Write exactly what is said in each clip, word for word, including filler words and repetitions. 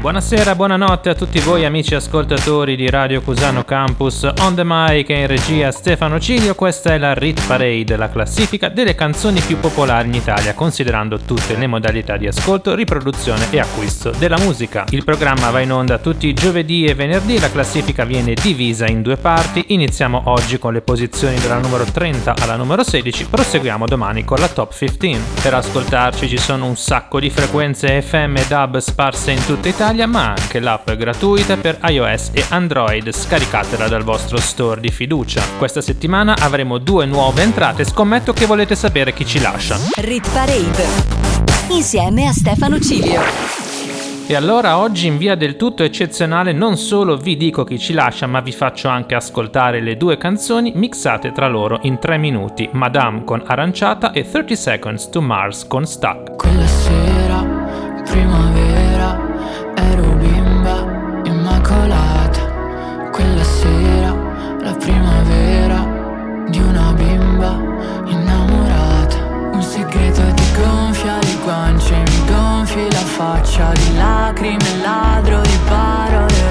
Buonasera, buonanotte a tutti voi amici ascoltatori di Radio Cusano Campus. On the mic e in regia Stefano Cilio, questa è la Rit Parade, la classifica delle canzoni più popolari in Italia, considerando tutte le modalità di ascolto, riproduzione e acquisto della musica. Il programma va in onda tutti i giovedì e venerdì, la classifica viene divisa in due parti. Iniziamo oggi con le posizioni dalla numero trenta alla numero sedici, proseguiamo domani con la top quindici. Per ascoltarci ci sono un sacco di frequenze F M e D A B sparse in tutta Italia, ma anche l'app gratuita per iOS e Android, scaricatela dal vostro store di fiducia. Questa settimana avremo due nuove entrate, scommetto che volete sapere chi ci lascia. Rit Parade, insieme a Stefano Cilio. E allora oggi in via del tutto eccezionale non solo vi dico chi ci lascia, ma vi faccio anche ascoltare le due canzoni mixate tra loro in tre minuti, Madame con Aranciata e thirty Seconds to Mars con Stuck. Quella sera, primavera, ero bimba immacolata, quella sera, la primavera di una bimba innamorata. Un segreto ti gonfia le guance, mi gonfi la faccia di lacrime, ladro di parole,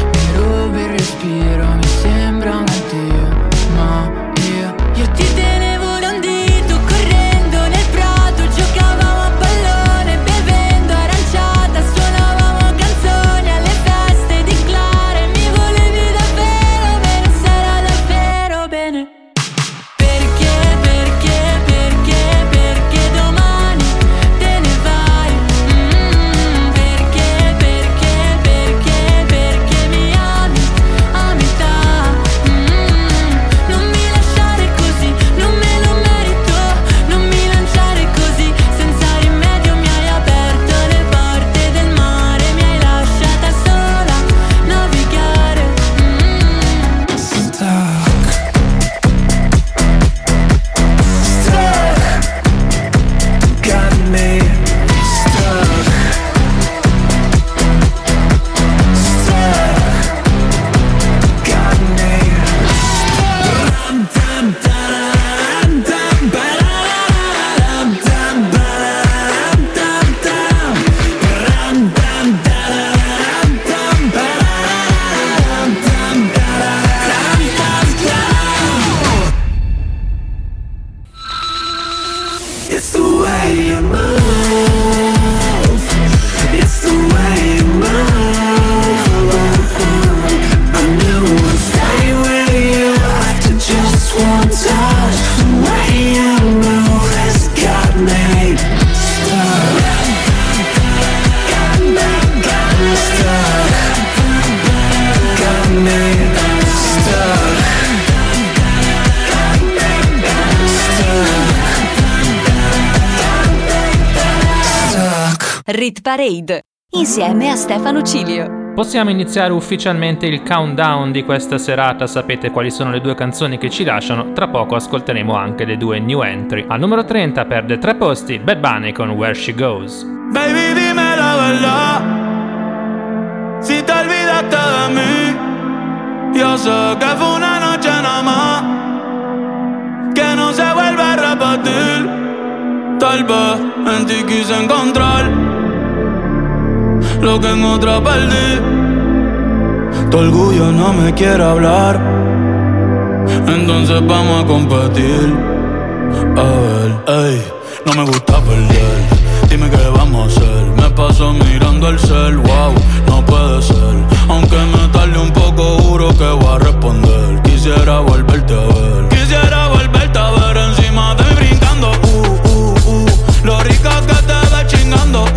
mi rubi il respiro, mi sembra un addio, ma io, io ti devo. Rit Parade, insieme a Stefano Cilio. Possiamo iniziare ufficialmente il countdown di questa serata, sapete quali sono le due canzoni che ci lasciano, tra poco ascolteremo anche le due new entry. Al numero trenta perde tre posti Bad Bunny con Where She Goes. Baby dime la verdad, si te olvidaste de mí, yo sé que fue una noche nada más, que no se vuelva a repetir, tal vez en ti quise encontrar lo que en otra perdí. Tu orgullo no me quiere hablar, entonces vamos a competir. A ver, ey, no me gusta perder, dime qué vamos a hacer. Me paso mirando el cel, wow, no puede ser. Aunque me tarde un poco, juro que voy a responder. Quisiera volverte a ver, quisiera volverte a ver encima de mí brincando. Uh, uh, uh, lo rico que te ves chingando. Uh,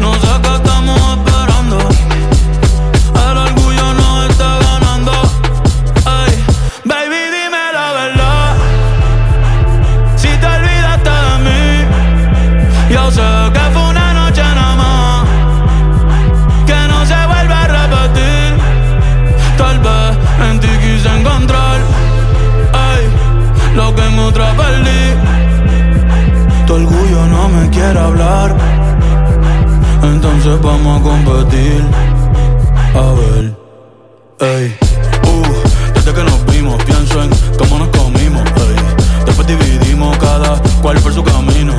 no sé qué estamos esperando, el orgullo nos está ganando. Ey, baby dime la verdad, si te olvidaste de mí, yo sé que fue una noche nada más, que no se vuelve a repetir, tal vez en ti quise encontrar no me quiere hablar, entonces vamos a competir. A ver, ey, uh, desde que nos vimos pienso en cómo nos comimos, ey. Después dividimos cada cual por su camino.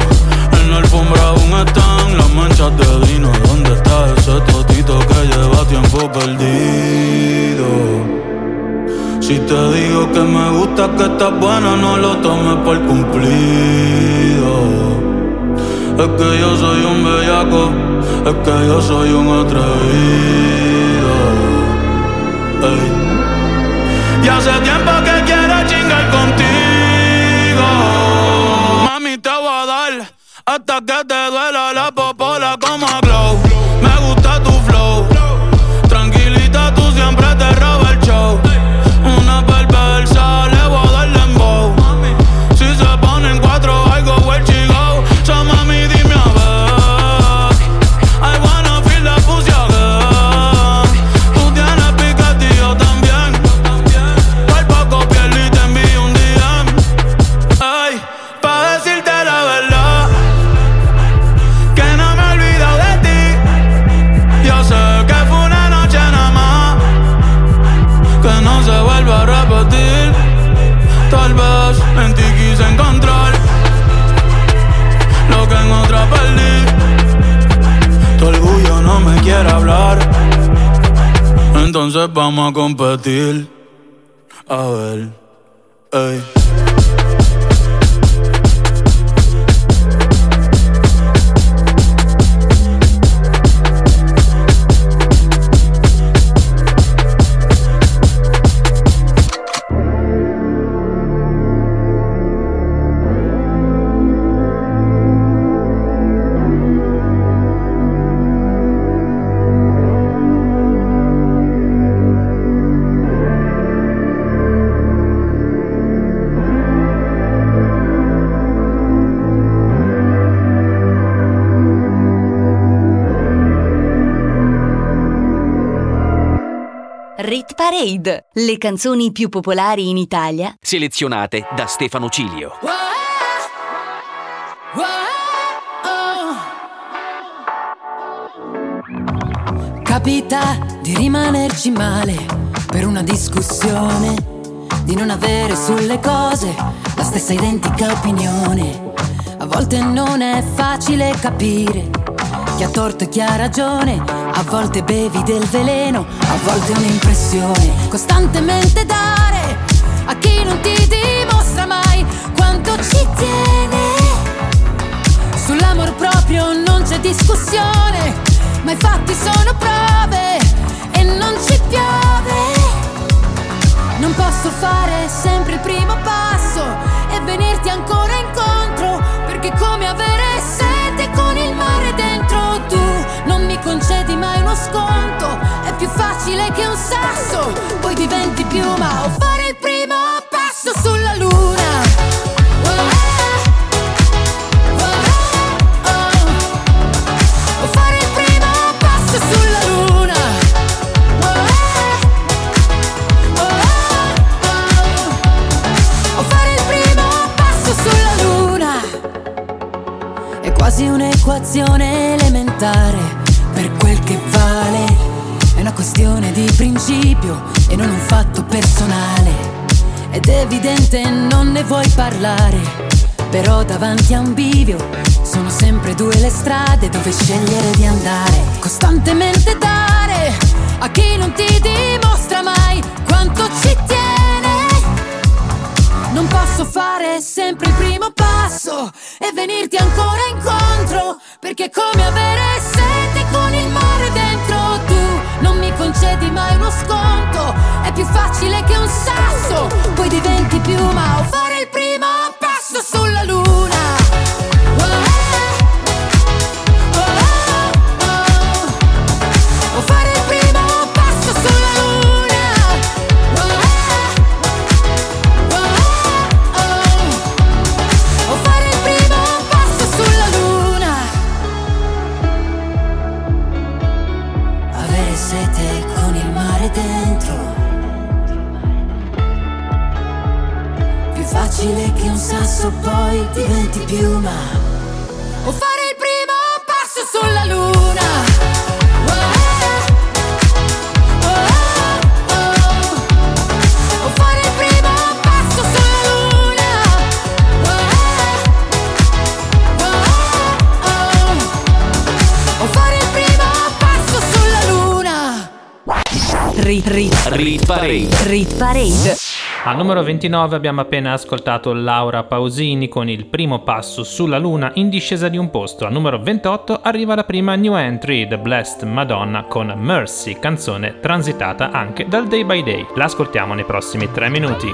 En la alfombra aún están las manchas de vino. ¿Dónde está ese totito que lleva tiempo perdido? Si te digo que me gusta, que estás buena, no lo tomes por cumplido. Es que yo soy un bellaco, es que yo soy un atrevido. Ey. Y hace tiempo que quiero chingar contigo. Mami, te voy a dar hasta que te duela la popola como a Glow. Me gusta tu flow, tranquilita, tú siempre te robas el show. Una perversa, le voy a darle en bow. Si se ponen cuatro, I go where she go. So mami, dime a ver, I wanna feel the pussy again. Tú tienes piquete y yo también. Por poco piel y te envío un D M. Ay, pa' decirte la verdad, que no me he olvidado de ti. Yo sé que fue una noche nada más, que no se va a repetir. Tal vez en ti quise encontrar lo que en otra perdí. Tu orgullo no me quiere hablar, entonces vamos a competir. A ver, ey. Rit Parade, le canzoni più popolari in Italia, selezionate da Stefano Cilio. Wow, wow, oh. Capita di rimanerci male per una discussione, di non avere sulle cose la stessa identica opinione. A volte non è facile capire chi ha torto e chi ha ragione. A volte bevi del veleno, a volte un'impressione. Costantemente dare a chi non ti dimostra mai quanto ci tiene. Sull'amor proprio non c'è discussione, ma i fatti sono prove e non ci piove. Non posso fare sempre il primo passo e venirti ancora incontro, perché come avere sete con il mare dentro tu non mi concedi mai uno sconto. È più facile che un sasso, poi diventi piuma o fare il primo passo sulla luna. Oh, oh, oh. O fare il primo passo sulla luna. Oh, oh, oh. O fare il primo passo sulla luna. È quasi un'equazione elementare, per quel che vale è una questione di principio e non un fatto personale. Ed è evidente non ne vuoi parlare, però davanti a un bivio sono sempre due le strade dove scegliere di andare. Costantemente dare a chi non ti dimostra mai quanto ci tiene. Non posso fare sempre il primo passo e venirti ancora incontro, perché è come avere sete con il mare dentro tu non mi concedi mai uno sconto. È più facile che un sasso, poi diventi piuma o fare il primo passo sulla luna. Più facile che un sasso, poi diventi piuma o fare il primo passo sulla luna. Oh, oh, oh, oh. O fare il primo passo sulla luna. Oh, oh, oh, oh. O fare il primo passo sulla luna. Rit, rit, rit parade. Rit parade. Al numero ventinove abbiamo appena ascoltato Laura Pausini con il primo passo sulla luna in discesa di un posto. Al numero ventotto arriva la prima new entry, The Blessed Madonna con Mercy, canzone transitata anche dal Day by Day. L'ascoltiamo nei prossimi tre minuti.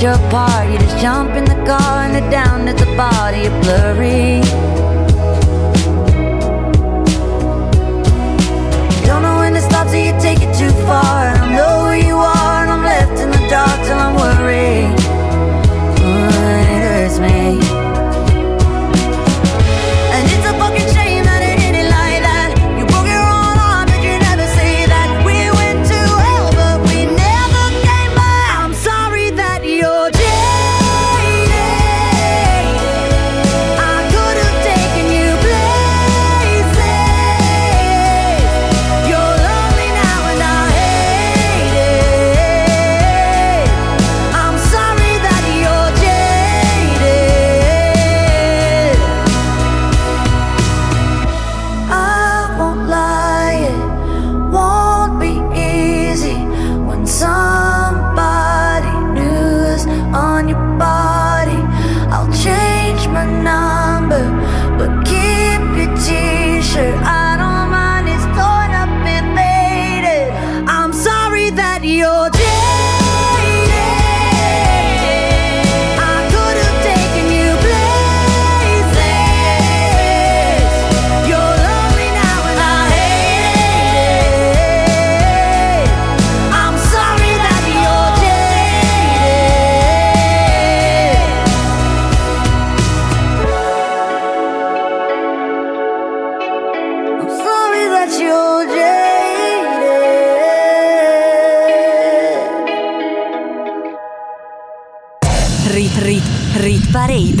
Your part, you just jump in the car and they're down at the bar, you're blurry. Don't know when to stop, so you take it too far. And I know where you are, and I'm left in the dark till I'm worried. Ooh, it hurts me. And it's a fucking shame that it ended like that. You broke your own heart, but you never say that. We went to hell, but we never came back. I'm sorry that you're. Parade.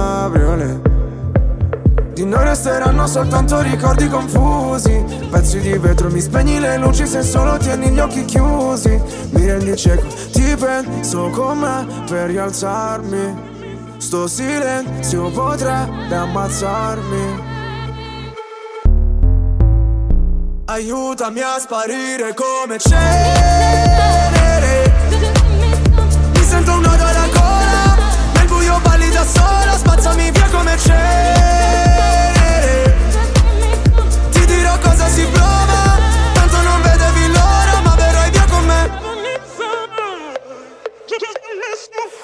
Di noi resteranno soltanto ricordi confusi, pezzi di vetro, mi spegni le luci se solo tieni gli occhi chiusi. Mi rendi cieco, ti penso con me per rialzarmi. Sto silenzio potrebbe ammazzarmi. Aiutami a sparire come cenere. Mi sento un nodo alla gola, nel buio balli da sola, spazzami via come cenere. Cosa si prova? Tanto non vedevi l'ora, ma verrai via con me.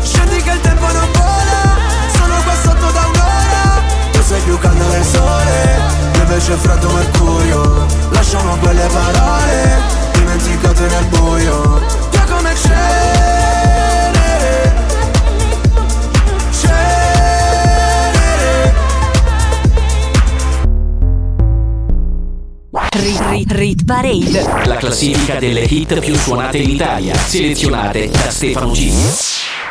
Scendi che il tempo non vola, sono qua sotto da un'ora. Tu sei più caldo del sole, io invece freddo mercurio. Lasciamo quelle parole dimenticate nel buio. Via come cenere, Rit, Rit Parade, la classifica delle hit più suonate in Italia, selezionate da Stefano Cilio.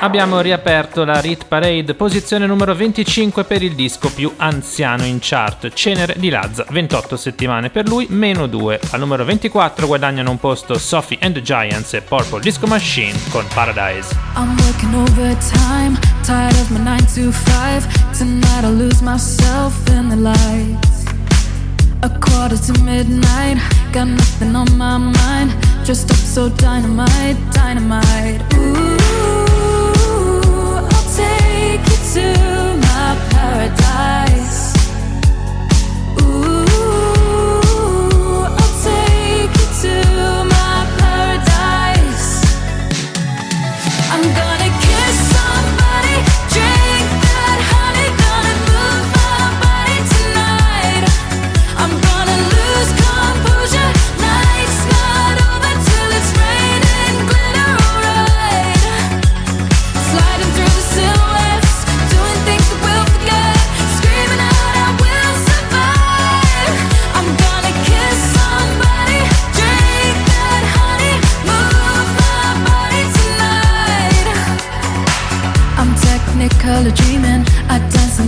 Abbiamo riaperto la Rit Parade, posizione numero venticinque per il disco più anziano in chart, Cenere di Lazza, ventotto settimane per lui, meno due. Al numero ventiquattro guadagnano un posto Sophie and the Giants e Purple Disco Machine con Paradise. I'm working overtime, tired of my nine to five, tonight I lose myself in the lights. A quarter to midnight, got nothing on my mind. Dressed up so dynamite, dynamite. Ooh, I'll take you to my paradise. Ooh, I'll take you to my paradise. I'm gonna kiss somebody, drink that honey, gonna move my body tonight. I'm gonna lose composure, night's not over till it's raining glitter, alright. Sliding through the silhouettes, doing things that we'll forget, screaming out I will survive. I'm gonna kiss somebody, drink that honey, move my body tonight. I'm technicolor dreaming, I dance in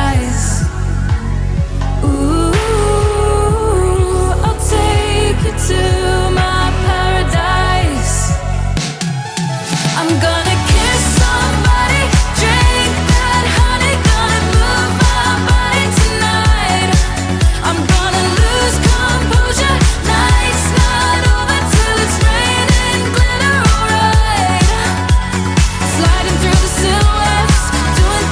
Ooh, I'll take you to my paradise. I'm gonna kiss somebody, drink that honey, gonna move my body tonight. I'm gonna lose composure, night's not over till it's raining glitter, alright. Sliding through the silhouettes, doing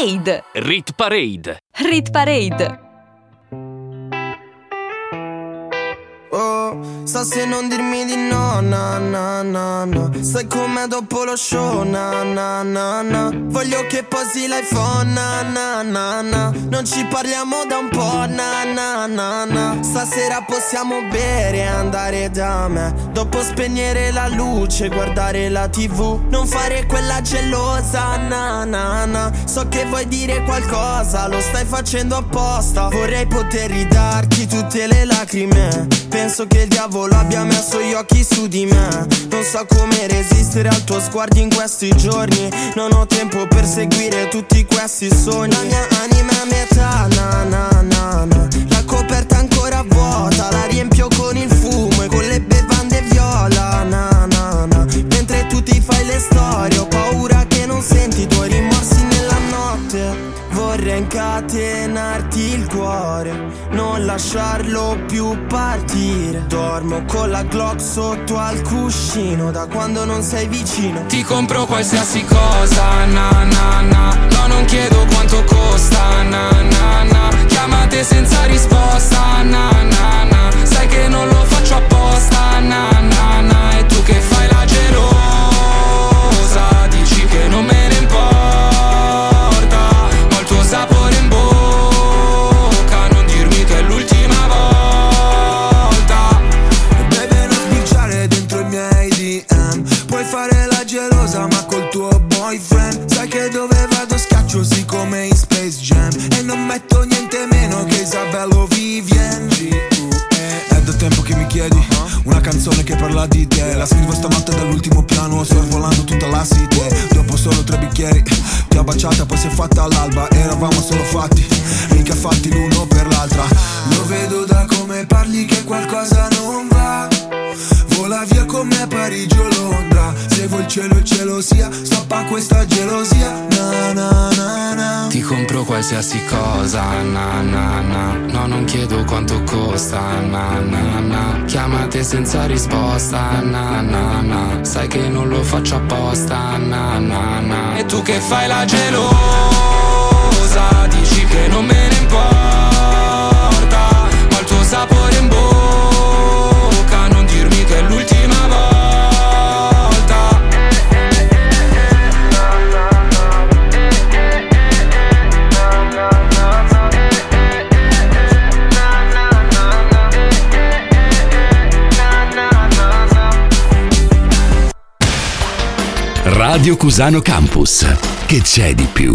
Parade! Rit Parade! Rit Parade! Oh, sa se non dirmi di no, na na na na. Sai com'è dopo lo show, na na na na. Voglio che posi l'iPhone, na na na na. Non ci parliamo da un po', na na na na. Stasera possiamo bere e andare da me. Dopo spegnere la luce, guardare la tivù. Non fare quella gelosa, na na na. So che vuoi dire qualcosa, lo stai facendo apposta. Vorrei poter ridarti tutte le lacrime. Penso che il diavolo abbia messo gli occhi su di me. Non so come resistere al tuo sguardo in questi giorni. Non ho tempo per seguire tutti questi sogni. La mia anima è a metà, na na na na. La coperta ancora vuota, la riempio con il fumo e con le bevande viola, na na na. Mentre tu ti fai le storie, ho paura che non senti i tuoi rimorsi nella notte. Vorrei incatenarti il cuore, non lasciarlo più partire. Dormo con la Glock sotto al cuscino, da quando non sei vicino. Ti compro qualsiasi cosa, na na na. No, non chiedo quanto costa, na na na. Chiamate senza risposta, na na na. Sai che non lo faccio apposta, na na na. E tu che fai la gelosa, dici che non me ne importa. Sapore in bocca, non dirmi che è l'ultima volta. Baby, non sbirciare dentro i miei D M. Puoi fare la gelosa ma col tuo boyfriend. Sai che dove vado schiaccio siccome in Space Jam. E non metto niente meno che Isabello Vivien. È da tempo che mi chiedi una canzone che parla di te. La scrivo stamattina dall'ultimo piano, sorvolando tutta la city. Dopo solo tre bicchieri ti ho baciata, poi si è fatta l'alba. Eravamo solo fatti, mica fatti l'uno per l'altra. Lo vedo da come parli che qualcosa non va. Vola via come Parigi o Londra. Se vuoi il cielo il cielo sia, stoppa questa gelosia, na na na na. Ti compro qualsiasi cosa, na na na. No, non chiedo quanto costa, na na na. Chiamate senza risposta, na na na. Sai che non lo faccio apposta, na na na. E tu che fai la gelosa, dici che non me ne importa, ma il tuo sapore in bocca. L'ultima volta. Radio Cusano Campus, che c'è di più?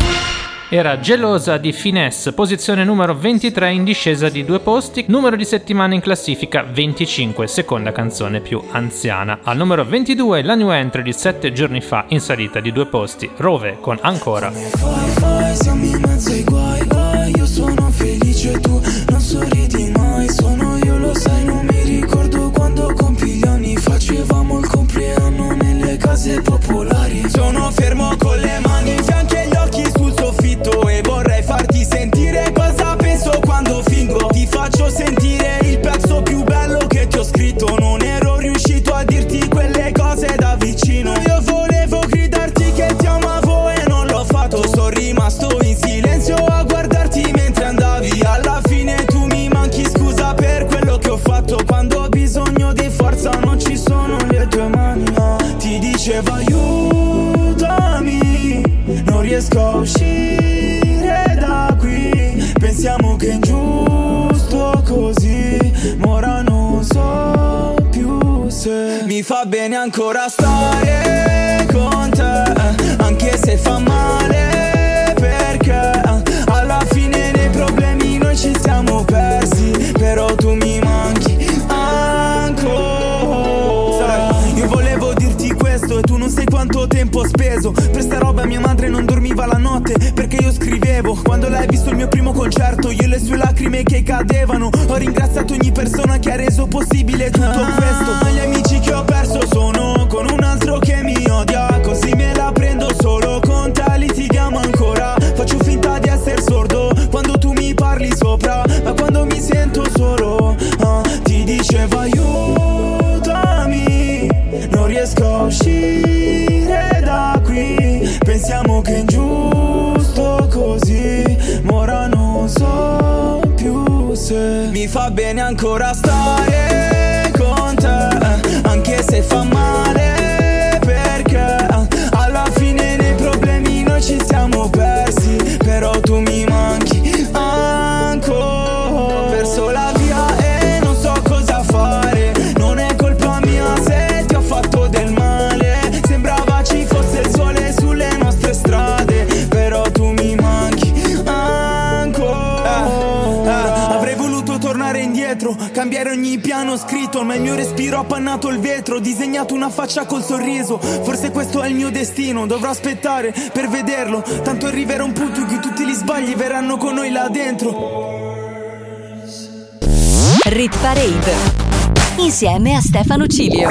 Era Gelosa di Finesse, posizione numero ventitré in discesa di due posti, numero di settimane in classifica venticinque, seconda canzone più anziana. Al numero ventidue la new entry di sette giorni fa, in salita di due posti, Rove con Ancora. Fai, fai, siamo in mezzo ai guai, vai, io sono felice, tu non sorridi mai, sono io, lo sai, non mi ricordo quando compi gli anni, facevamo il compleanno nelle case popolari. Sono fermo con le mani in fianco agli occhi sul soffitto e vorrei farti sentire cosa penso quando fingo. Ti faccio sentire il pezzo più bello che ti ho scritto. Non ero riuscito a dirti quelle cose da vicino. Io volevo gridarti che ti amavo e non l'ho fatto. Sono rimasto in silenzio a guardarti mentre andavi. Alla fine tu mi manchi, scusa per quello che ho fatto. Quando ho bisogno di forza non ci sono le tue mani. Ti dicevo aiutami, non riesco a uscire da qui. Pensiamo che è giusto così, ma ora non so più se mi fa bene ancora stare con te, anche se fa male, perché alla fine nei problemi noi ci siamo persi, però tu mi manchi ancora. Io volevo dirti questo e tu non sai quanto tempo speso per sta roba. Mia madre non dormiva la notte perché io scrivevo. Quando l'hai visto il mio primo concerto, io e le sue lacrime che cadevano, ho ringraziato ogni persona che ha reso possibile tutto ah, questo. Gli amici che ho perso sono con un altro che mi odia, così me la prendo solo con te, litighiamo ancora. Faccio finta di essere sordo quando tu mi parli sopra, ma quando mi sento solo ah, ti dicevo aiutami, non riesco a uscire da qui. Pensiamo che è ingiusto così, mi fa bene ancora stare con te, anche se fa male, perché alla fine nei problemi noi ci siamo persi, però tu mi manchi ancora. Ho perso la via e non so cosa fare, non è colpa mia se ti ho fatto del male, sembrava ci fosse il sole sulle nostre strade, però tu mi manchi ancora. eh, eh, Avrei voluto tornare indietro, cambiare ogni piano scritto, ma il mio respiro ha appannato il vetro, ho disegnato una faccia col sorriso. Forse questo è il mio destino, dovrò aspettare per vederlo, tanto arriverà un punto in cui tutti gli sbagli verranno con noi là dentro. Rit Parade insieme a Stefano Cilio.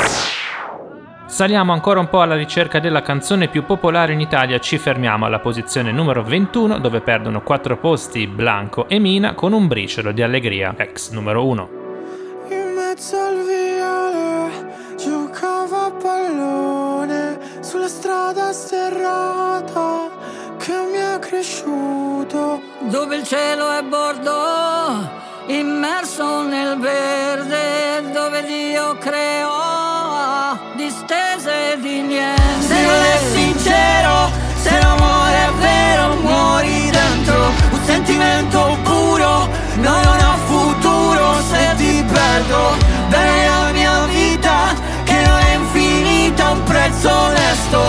Saliamo ancora un po' alla ricerca della canzone più popolare in Italia. Ci fermiamo alla posizione numero ventuno, dove perdono quattro posti Blanco e Mina con Un briciolo di allegria, ex numero uno. In mezzo al viale giocava a pallone sulla strada serrata che mi ha cresciuto, dove il cielo è bordeaux, immerso nel verde, dove Dio creò distese di niente. Se non è sincero, se l'amore è vero, muori dentro un sentimento puro, no, non ha futuro se ti perdo. Dai la mia vita che non è infinita, un prezzo onesto,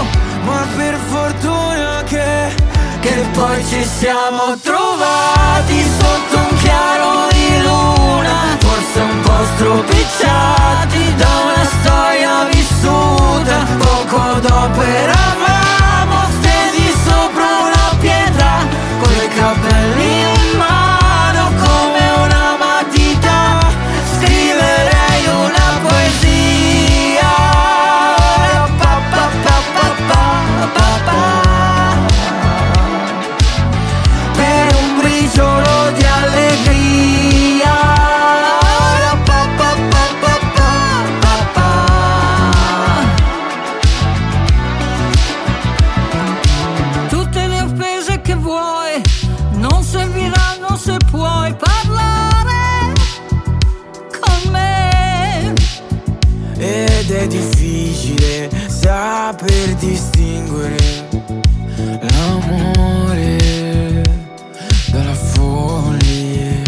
ma per fortuna che che poi ci siamo trovati sotto un chiaro di luna, forse un po' stropicciati da una storia vissuta. Poco dopo eravamo stesi sopra una pietra, con i capelli in mano come una matita. Scriverei una poesia, pa, pa, pa, pa, pa, pa, pa. Per distinguere l'amore dalla follia.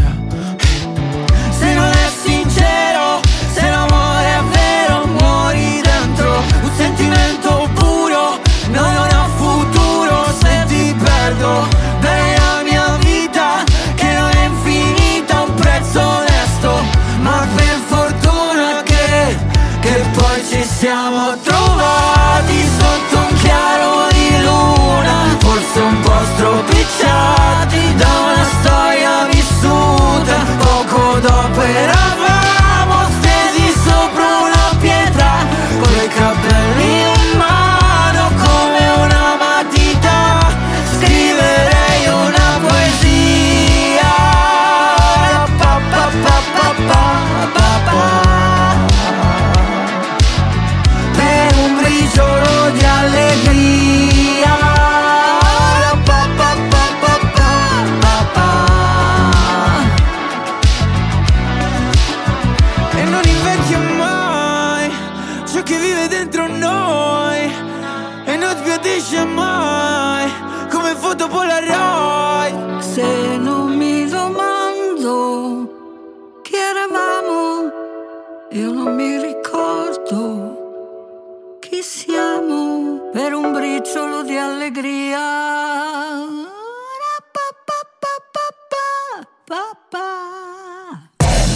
Se non è sincero, se l'amore è vero, muori dentro un sentimento puro, no, non ha futuro se ti perdo. Dai la mia vita che non è infinita, un prezzo onesto, ma per fortuna che che poi ci siamo trovati sotto un chiaro di luna, forse un po' stropicciati da una storia vissuta. Poco dopo eravamo stesi sopra una pietra, con i capelli in mano come una matita. Scriverei una poesia, pa, pa, pa, pa, pa, pa, pa. Mai come foto Polaroid. Se non mi domando chi eravamo, io non mi ricordo chi siamo. Per un briciolo di allegria,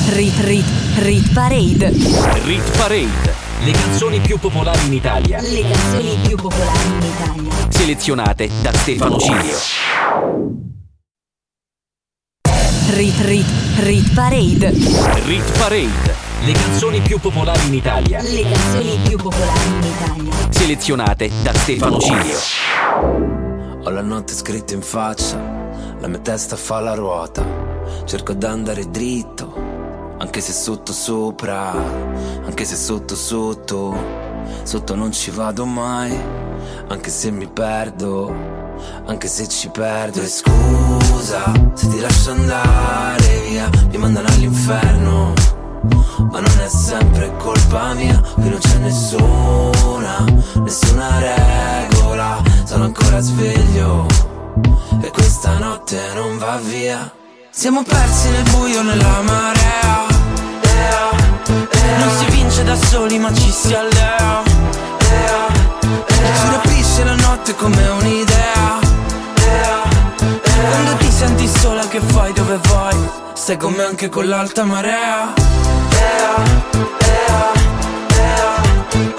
Rit Rit Rit Parade. Rit Parade, le canzoni più popolari in Italia. Le canzoni più popolari in Italia. Selezionate da Stefano Cilio. Rit Rit Rit Parade. Rit Parade, le canzoni più popolari in Italia. Le canzoni più popolari in Italia. Selezionate da Stefano Cilio. Ho la notte scritta in faccia, la mia testa fa la ruota, cerco di andare dritto, anche se sotto sopra, anche se sotto sotto, sotto non ci vado mai, anche se mi perdo, anche se ci perdo. E scusa se ti lascio andare via, storia li mandano all'inferno. Ma non è sempre colpa mia, qui non c'è nessuna, nessuna regola. Sono ancora sveglio e questa notte non va via. Siamo persi nel buio, nella marea, yeah, yeah. Non si vince da soli ma ci si allea, yeah, yeah. Ci rapisce la notte come un'idea, yeah, yeah. Quando ti senti sola che fai, dove vai? Stai con me anche con l'alta marea, yeah, yeah, yeah, yeah.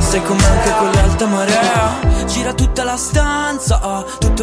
Stai con me anche con l'alta marea. Gira tutta la stanza, ah, tutto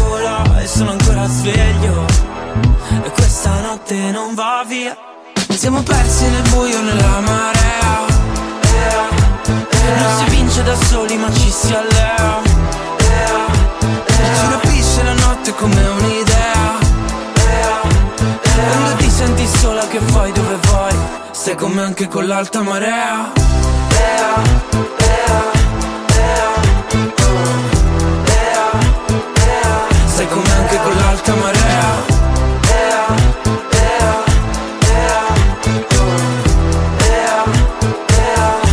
E sono ancora sveglio e questa notte non va via. Siamo persi nel buio, nella marea, yeah, yeah. Non si vince da soli ma ci si allea, yeah, yeah. Ci rapisce la notte come un'idea, yeah, yeah. Quando ti senti sola che fai, dove vai? Stai con me anche con l'alta marea, yeah, yeah. Stai con me anche con l'alta marea, yeah, yeah, yeah, yeah.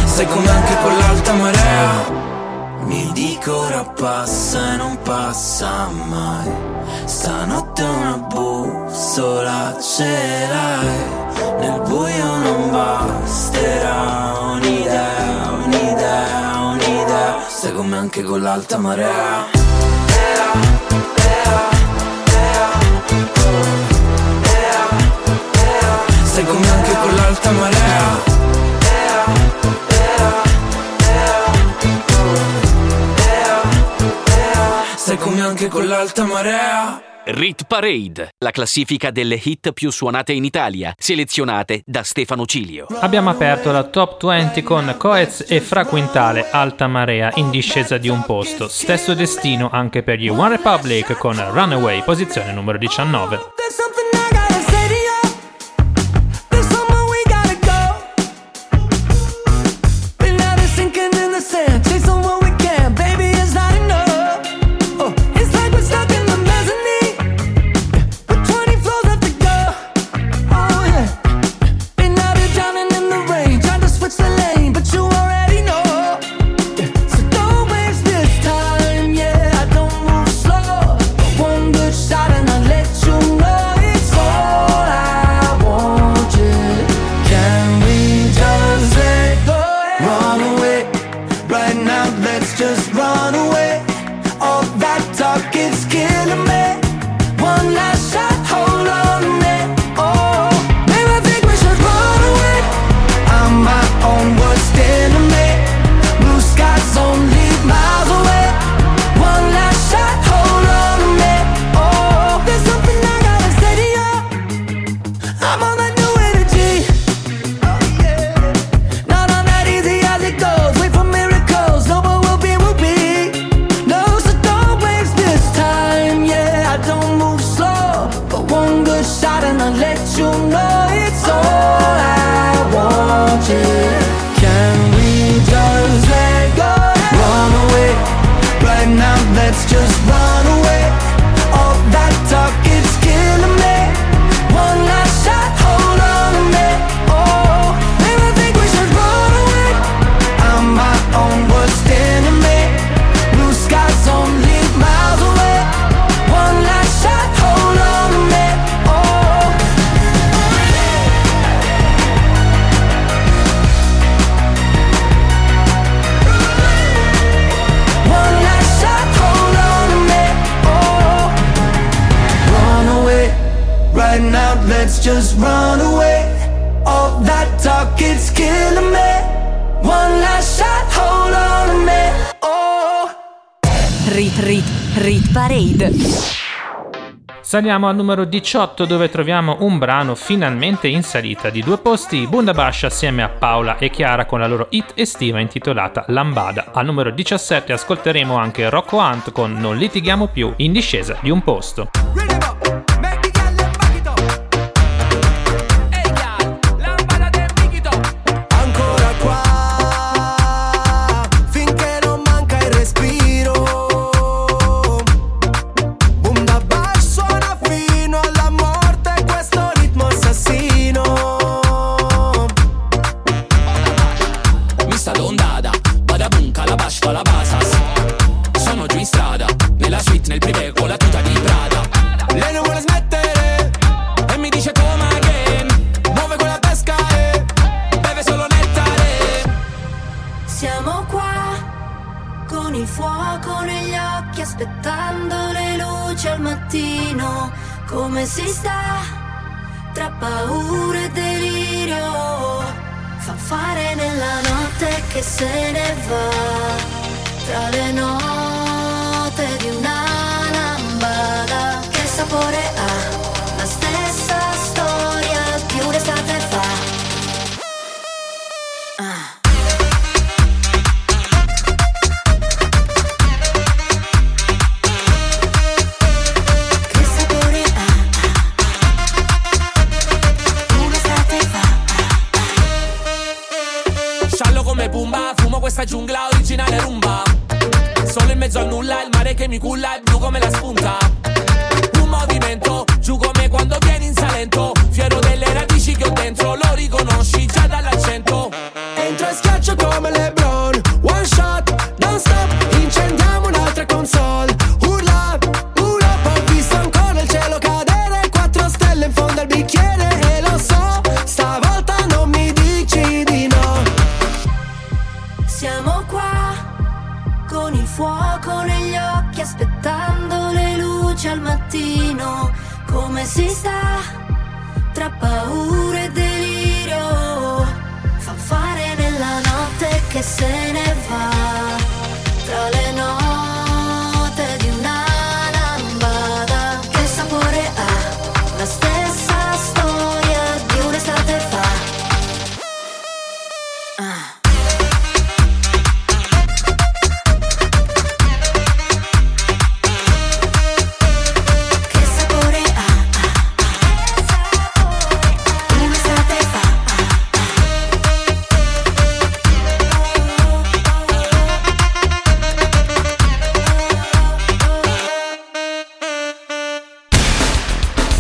Stai con me anche con l'alta marea. Mi dico ora passa e non passa mai. Stanotte una bussola ce l'hai. Nel buio non basterà un'idea, un'idea, un'idea. Stai con me anche con l'alta marea, yeah. Stai con me anche con l'alta marea. Stai con me anche con l'alta marea. Rit Parade, la classifica delle hit più suonate in Italia, selezionate da Stefano Cilio. Abbiamo aperto la top venti con Coez e Fra Quintale, Alta Marea, in discesa di un posto. Stesso destino anche per gli One Republic con Runaway, posizione numero diciannove. Saliamo al numero diciotto, dove troviamo un brano finalmente in salita di due posti, Boomdabash assieme a Paola e Chiara con la loro hit estiva intitolata Lambada. Al numero diciassette ascolteremo anche Rocco Hunt con Non litighiamo più, in discesa di un posto.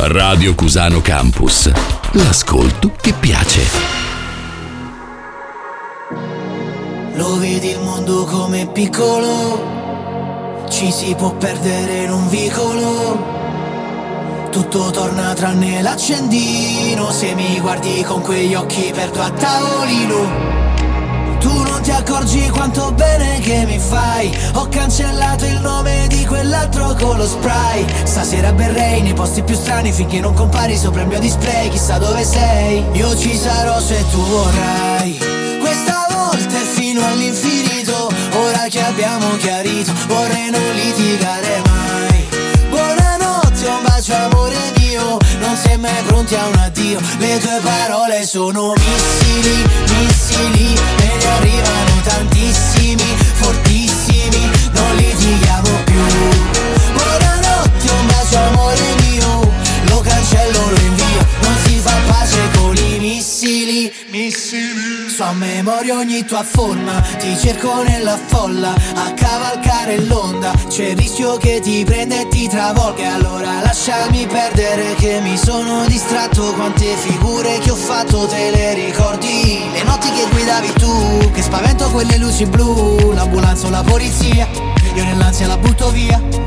Radio Cusano Campus, l'ascolto che piace. Lo vedi il mondo com'è piccolo, ci si può perdere in un vicolo, tutto torna tranne l'accendino, se mi guardi con quegli occhi perdo a tavolino. Tu non ti accorgi quanto bene che mi fai, ho cancellato il nome di quell'altro con lo spray. Stasera berrei nei posti più strani finché non compari sopra il mio display. Chissà dove sei, io ci sarò se tu vorrai. Questa volta è fino all'infinito, ora che abbiamo chiarito vorrei non litigare mai. Buonanotte, un bacio amore mio, non sei mai pronti a un addio. Le tue parole sono missili, missili, arrivano tantissimi, fortissimi, non litighiamo più. Buonanotte, un bacio amore mio, lo cancello, lo invio, non si fa pace con i missili, missili. So a memoria ogni tua forma, ti cerco nella folla, a cavalcare l'onda, c'è il rischio che ti prenda e ti travolga. Allora lasciami perdere che mi sono distratto, quante figure che ho fatto te le ricordi? Le notti che guidavi tu, che spavento quelle luci blu, l'ambulanza o la polizia, io nell'ansia la butto via.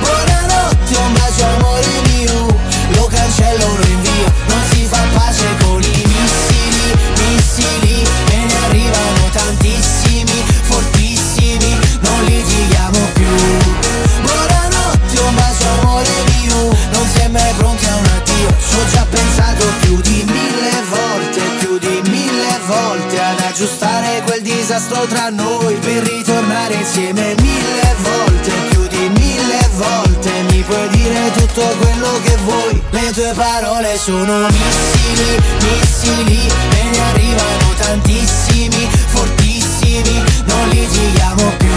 Buonanotte, un bacio amore cosa sto tra noi per ritornare insieme mille volte, più di mille volte. Mi puoi dire tutto quello che vuoi, le tue parole sono missili, missili, e ne arrivano tantissimi, fortissimi, non litighiamo più.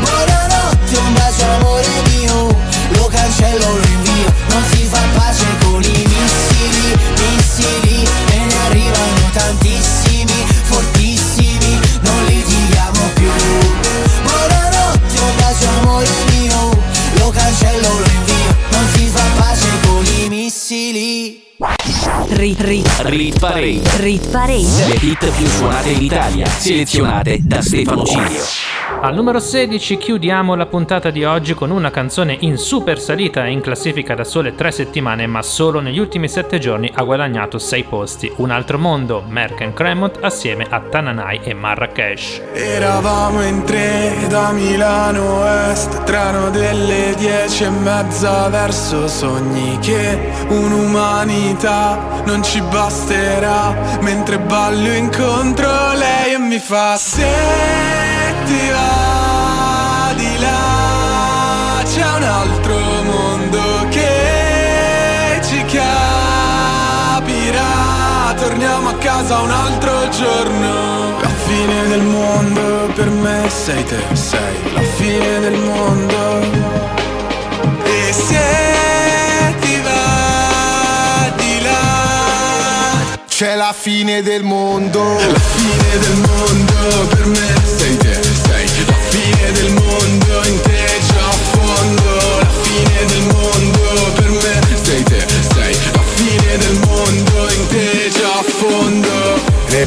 Buonanotte, un bacio amore mio, lo cancello, lo invio, non si fa pace con i missili, missili, e ne arrivano tantissimi, fortissimi, non litighiamo più. Buonanotte, un bacio amore mio, lo cancello, lo invio, non si fa pace con i missili. Rit, rit, rit parade. Rit parade. Le hit più suonate in Italia, selezionate da Stefano Cilio. Al numero sedici chiudiamo la puntata di oggi con una canzone in super salita, in classifica da sole tre settimane, ma solo negli ultimi sette giorni ha guadagnato sei posti. Un altro mondo, Merck and Cremont assieme a Tananai e Marrakech. Eravamo in tre da Milano Est, treno delle dieci e mezza verso sogni che un'umanità non ci basterà. Mentre ballo incontro lei e mi fa se ti va di là, c'è un altro mondo che ci capirà. Torniamo a casa un altro giorno. La fine del mondo per me sei te, sei la fine del mondo. E se ti va di là, c'è la fine del mondo. La fine del mondo per me sei te, fine del mondo, in te già affondo. La fine del mondo per me sei te, sei la fine del mondo, in te già affondo. Le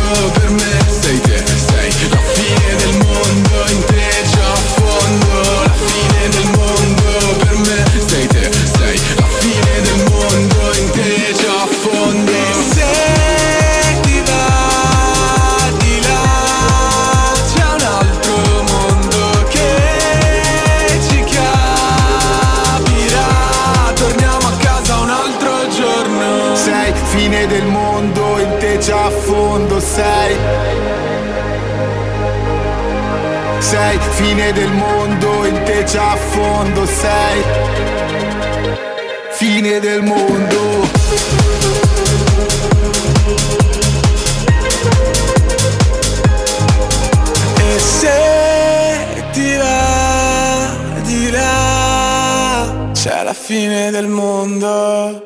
per me sei te, sei la fine del mondo, in te già affondo. La fine del mondo per me sei te, sei la fine del mondo, in te già affondo. Se ti va di là, c'è un altro mondo che ci capirà. Torniamo a casa un altro giorno. Sei fine del mondo, in te già affondo. Sei, sei fine del mondo, in te già affondo, sei fine del mondo. E se ti va di là, c'è la fine del mondo.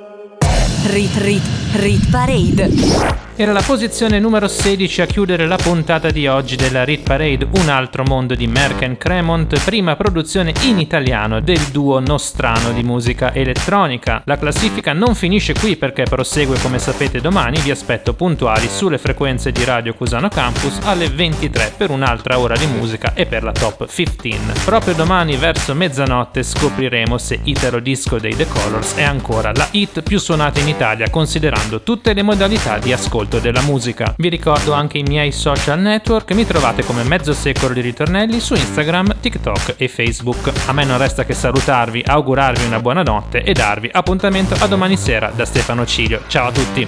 Rit, rit, rit parade. Era la posizione numero sedici a chiudere la puntata di oggi della Rit Parade, un altro mondo di Merck and Cremont, prima produzione in italiano del duo nostrano di musica elettronica. La classifica non finisce qui perché prosegue, come sapete, domani. Vi aspetto puntuali sulle frequenze di Radio Cusano Campus alle ventitré per un'altra ora di musica e per la top quindici. Proprio domani verso mezzanotte scopriremo se Italo Disco dei The Kolors è ancora la hit più suonata in Italia, considerando tutte le modalità di ascolto della musica. Vi ricordo anche i miei social network, mi trovate come Mezzo Secolo di Ritornelli su Instagram, TikTok e Facebook. A me non resta che salutarvi, augurarvi una buona notte e darvi appuntamento a domani sera da Stefano Cilio. Ciao a tutti.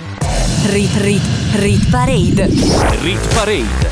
Rit Rit Rit Parade. Rit Parade,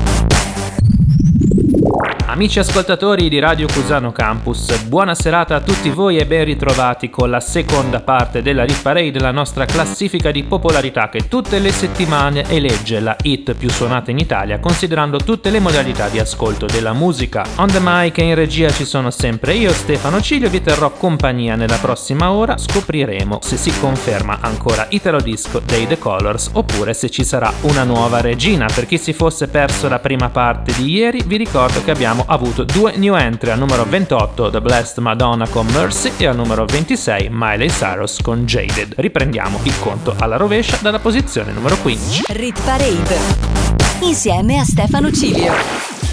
Amici ascoltatori di Radio Cusano Campus, buona serata a tutti voi e ben ritrovati con la seconda parte della Rit Parade, la nostra classifica di popolarità che tutte le settimane elegge la hit più suonata in Italia, considerando tutte le modalità di ascolto della musica. On the mic e in regia ci sono sempre io, Stefano Cilio, vi terrò compagnia nella prossima ora. Scopriremo se si conferma ancora Italo Disco dei The Kolors oppure se ci sarà una nuova regina. Per chi si fosse perso la prima parte di ieri, vi ricordo che abbiamo avuto due new entry, al numero ventotto The Blessed Madonna con Mercy e al numero ventisei Miley Cyrus con Jaded. Riprendiamo il conto alla rovescia dalla posizione numero quindici. Rit Parade insieme a Stefano Cilio.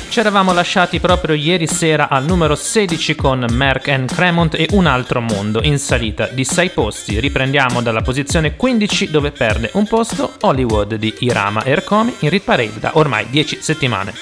Ci eravamo lasciati proprio ieri sera al numero sedici con Merck and Cremont e Un altro mondo, in salita di sei posti. Riprendiamo dalla posizione quindici, dove perde un posto Hollywood di Irama e Ercomi, in Rit Parade da ormai dieci settimane.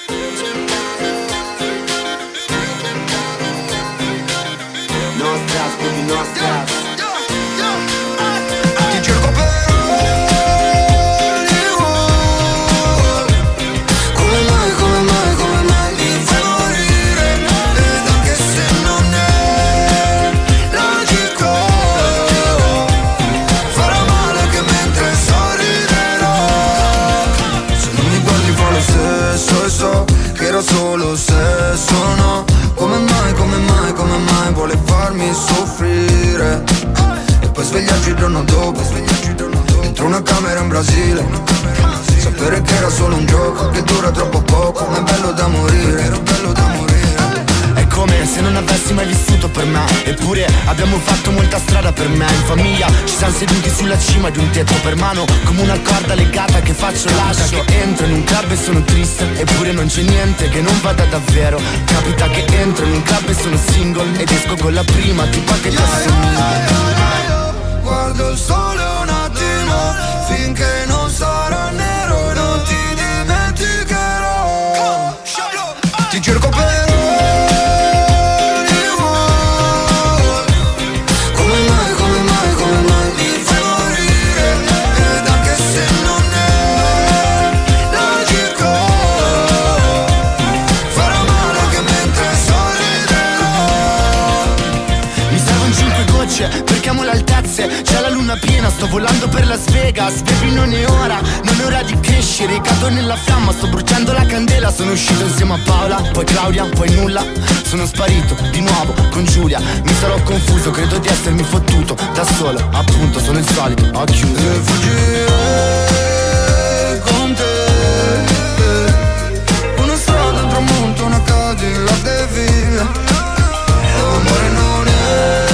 Solo sesso, no. Come mai, come mai, come mai vuole farmi soffrire? E poi svegliarci il giorno dopo, dentro una camera in Brasile. Sapere che era solo un gioco, che dura troppo poco, ma è bello da morire, era bello da morire. Come se non avessi mai vissuto per me, eppure abbiamo fatto molta strada per me. In famiglia ci siamo seduti sulla cima di un tetto per mano, come una corda legata che faccio lascio. Che entro in un club e sono triste, eppure non c'è niente che non vada davvero. Capita che entro in un club e sono single, ed esco con la prima tipa che ti assomiglia. Guardo il sole un attimo, finché non sarà nero, non ti dimenticherò. Ti cerco per piena, sto volando per Las Vegas, baby non è ora, non è ora di crescere, cado nella fiamma, sto bruciando la candela, sono uscito insieme a Paola, poi Claudia, poi nulla, sono sparito di nuovo con Giulia, mi sarò confuso, credo di essermi fottuto da solo, appunto sono il solito, ho chiuso. E fuggire con te, una strada, un tramonto, una Cadillac de villa, amore non è.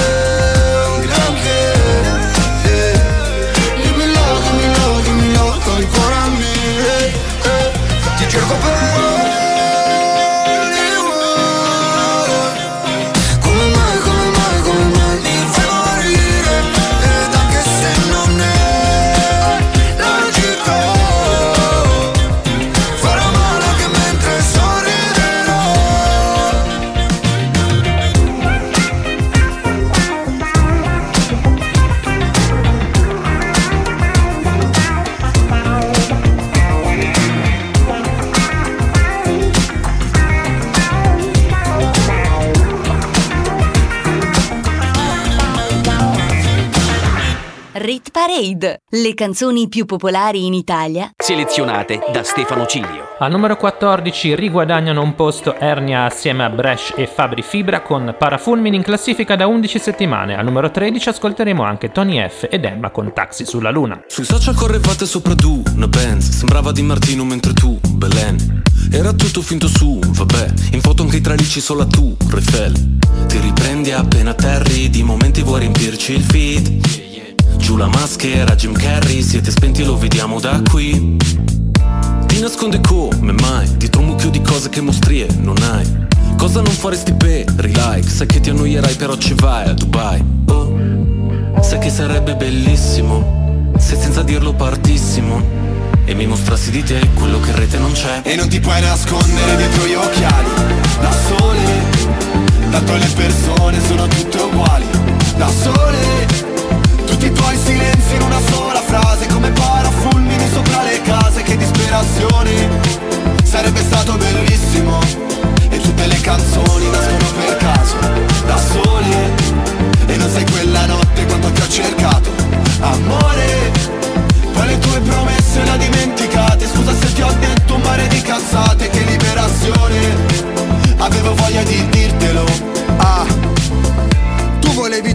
Parade, le canzoni più popolari in Italia, selezionate da Stefano Cilio. Al numero quattordici riguadagnano un posto Ernia assieme a Bresh e Fabri Fibra con Parafulmini, in classifica da undici settimane. Al numero tredici ascolteremo anche Tony Effe ed Emma con Taxi sulla luna. Sui social correvate sopra tu, una Benz, sembrava Di Martino mentre tu, Belen. Era tutto finto su, vabbè, in foto anche i tralici solo a tu, Refel. Ti riprendi appena atterri, di momenti vuoi riempirci il feed. Giù la maschera, Jim Carrey, siete spenti, lo vediamo da qui. Ti nascondi come mai, dietro un mucchio di cose che mostrie non hai. Cosa non faresti per like, sai che ti annoierai però ci vai a Dubai. Oh, sai che sarebbe bellissimo, se senza dirlo partissimo. e mi mostrassi di te quello che in rete non c'è. E non ti puoi nascondere dietro gli occhiali. Da sole, tanto le persone sono tutte uguali. Da sole, tutti i tuoi silenzi in una sola frase, come parafulmini sopra le case. Che disperazione, sarebbe stato bellissimo. E tutte le canzoni nascono per caso. Da sole, e non sai quella notte quanto ti ho cercato. Amore, poi le tue promesse la dimenticate. Scusa se ti ho detto un mare di cazzate. Che liberazione, avevo voglia di dirtelo. Ah, tu volevi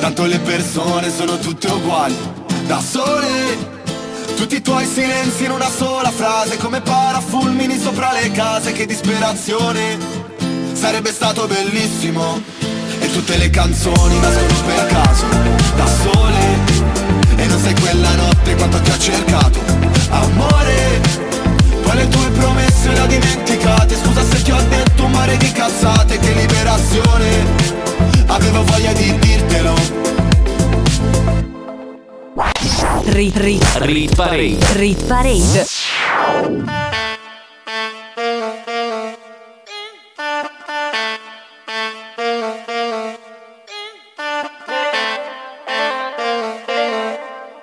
tanto le persone sono tutte uguali. Da sole, tutti i tuoi silenzi in una sola frase, come parafulmini sopra le case. Che disperazione, sarebbe stato bellissimo. E tutte le canzoni nascono per caso. Da sole, e non sei quella notte quanto ti ho cercato. Amore, poi le tue promesse le ho dimenticate. Scusa se ti ho detto un mare di cazzate. Che liberazione, avevo voglia di dirtelo. Rit, rit, rit parade. Rit parade.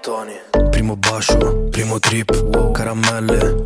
Tony. Primo bacio, primo trip, caramelle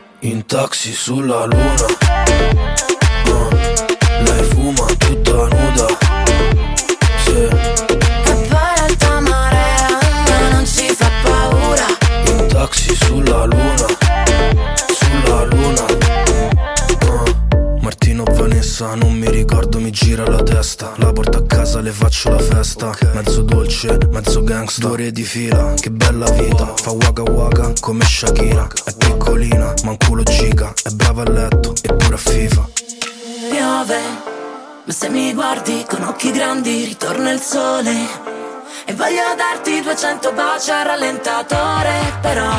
In taxi sulla luna, uh, lei fuma tutta nuda, sì. Taxi sulla luna, sulla luna, uh. Martino Vanessa, non mi ricordo, mi gira la testa. La porto a casa, le faccio la festa, okay. Mezzo dolce, mezzo gangsta. Due ore di fila, che bella vita. Fa waka waka come Shakira. È piccolina, ma un culo giga. È brava a letto, eppure a FIFA. Piove, ma se mi guardi con occhi grandi ritorna il sole. E voglio darti duecento baci al rallentatore. Però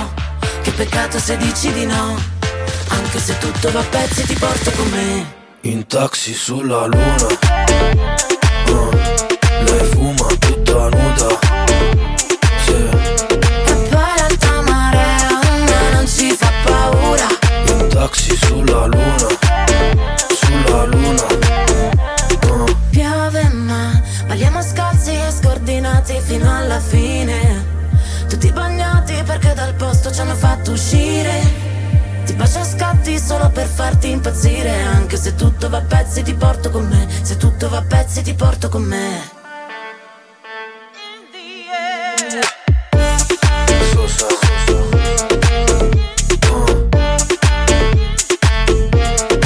che peccato se dici di no, anche se tutto va a pezzi ti porto con me. In taxi sulla luna, uh, lei fuma tutta nuda, sì. E poi l'alta marea, ma non ci fa paura. In taxi sulla luna, sulla luna, uh. Piove ma balliamo scalzi e scordinati fino alla fine. Tutti bagnati perché dal posto ci hanno fatto uscire. Ti bacio a scatti solo per farti impazzire. Anche se tutto va a pezzi ti porto con me. Se tutto va a pezzi ti porto con me. Sosa, sosa. Oh.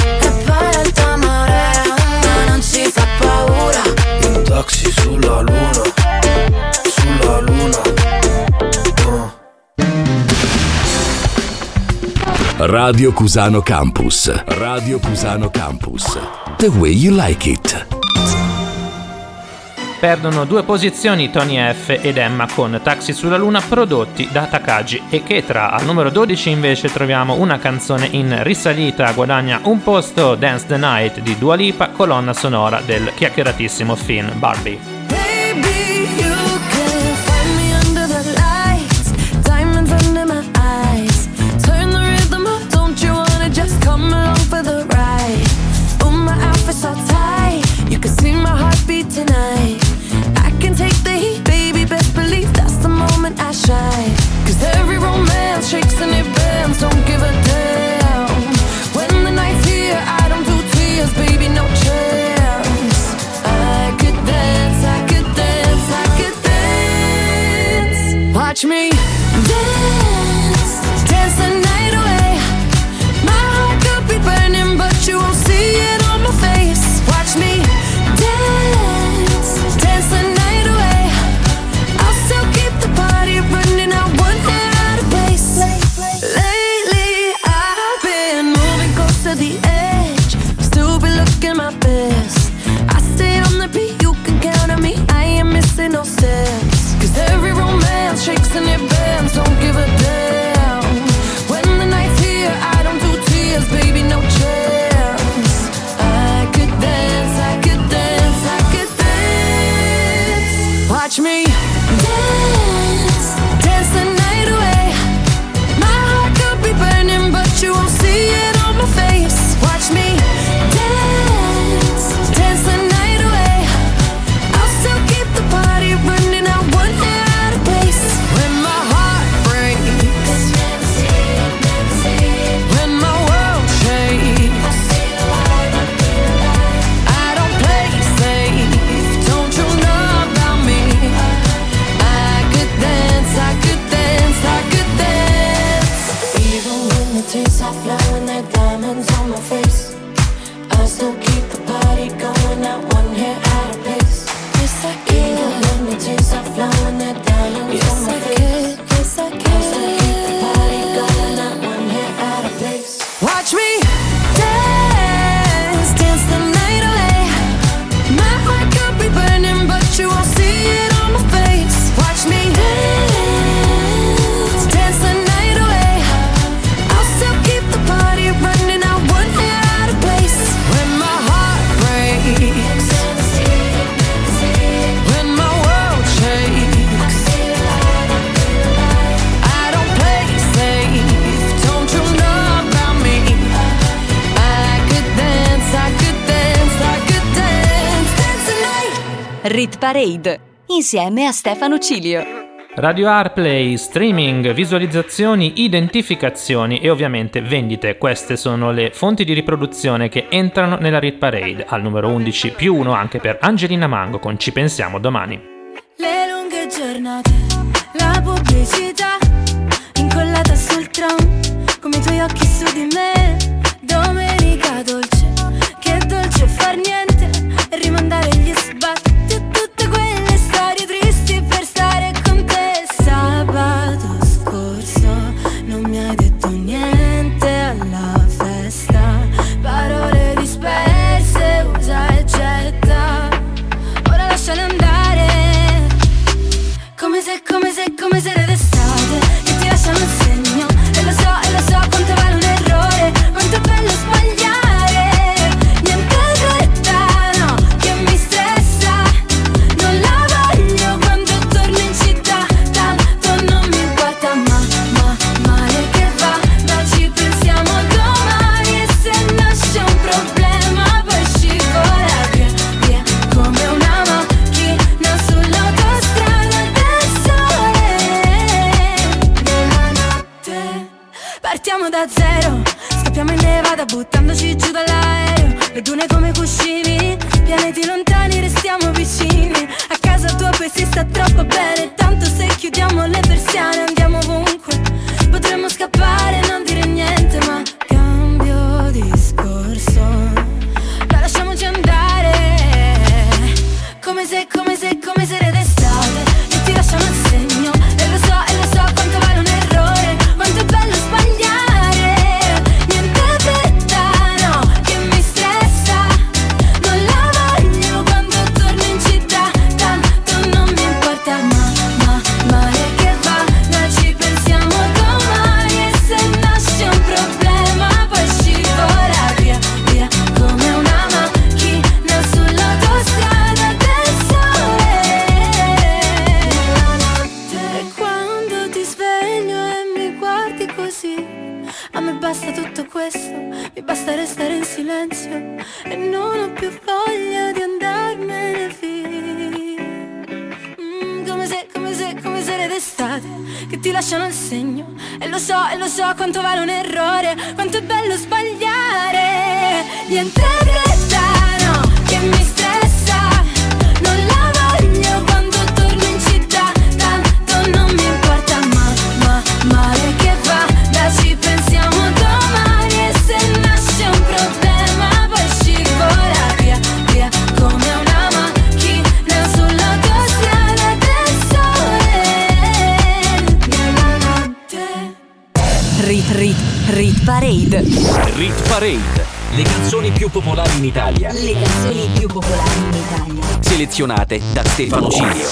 E Radio Cusano Campus. Radio Cusano Campus. The way you like it. Perdono due posizioni Tony Effe ed Emma con Taxi sulla Luna, prodotti da Takagi e Ketra. Al numero dodici invece troviamo una canzone in risalita, guadagna un posto, Dance the Night di Dua Lipa, colonna sonora del chiacchieratissimo film Barbie. Cause every romance shakes and it bends, don't give a damn. When the night's here, I don't do tears, baby, no chance. I could dance, I could dance, I could dance. Watch me dance, dance the night away. My heart could be burning, but you won't see it on my face. Watch me dance, dance the night away. Running out one hair out of place. Lately I've been moving close to the edge, still be looking my best. I stay on the beat, you can count on me, I ain't missing no steps. Cause every romance shakes and it bends, don't give a damn. When the night's here, I don't do tears, baby, no chance. I could dance, I could dance, I could dance. Watch me Rit Parade, insieme a Stefano Cilio. Radio Airplay, streaming, visualizzazioni, identificazioni e ovviamente vendite. Queste sono le fonti di riproduzione che entrano nella Rit Parade. Al numero undici più uno anche per Angelina Mango con Ci pensiamo domani. Le lunghe giornate, la pubblicità, incollata sul tram, come i tuoi occhi su di me. Domenica dolce, che dolce far niente e rimandare gli sbatti. Come se, come se d'estate, che ti lasciano il segno. E lo so, e lo so quanto vale un errore, quanto è bello sbagliare. Niente fretta, no, che mi stressa. Non la voglio quando torno in città. Tanto non mi importa, ma, ma, male che va. Ma ci pensiamo domani e se nasce un problema poi scivola via, via come una macchina sull'autostrada. Partiamo da zero, scappiamo in Nevada buttandoci giù dall'aereo. Le dune come cuscini, pianeti lontani restiamo vicini. A casa tua poi si sta troppo bene, tanto se chiudiamo le persiane andiamo ovunque. Potremmo scappare e non dire niente, ma cambio discorso, la lasciamoci andare. Come se, come se, come se d'estate, e ti lasciamo il segno. E lo so, e lo so quanto vale un errore, quanto è bello sbagliare. A me basta tutto questo, mi basta restare in silenzio e non ho più voglia di andarmene via. Mm, come se, come se, come se le d'estate che ti lasciano il segno. E lo so, e lo so quanto vale un errore, quanto è bello sbagliare. Niente retano che mi stressa, non la voglio quando torno in città. Tanto non mi importa, ma, ma, male che va, da ci pensiamo domani. E se nasce un problema poi scivola via, via come una macchina sull'autostrada del sole. Nella notte. Rit, rit, rit parade. Rit parade. Le canzoni più popolari in Italia. Le canzoni più popolari in Italia. Selezionate da Stefano Cilio.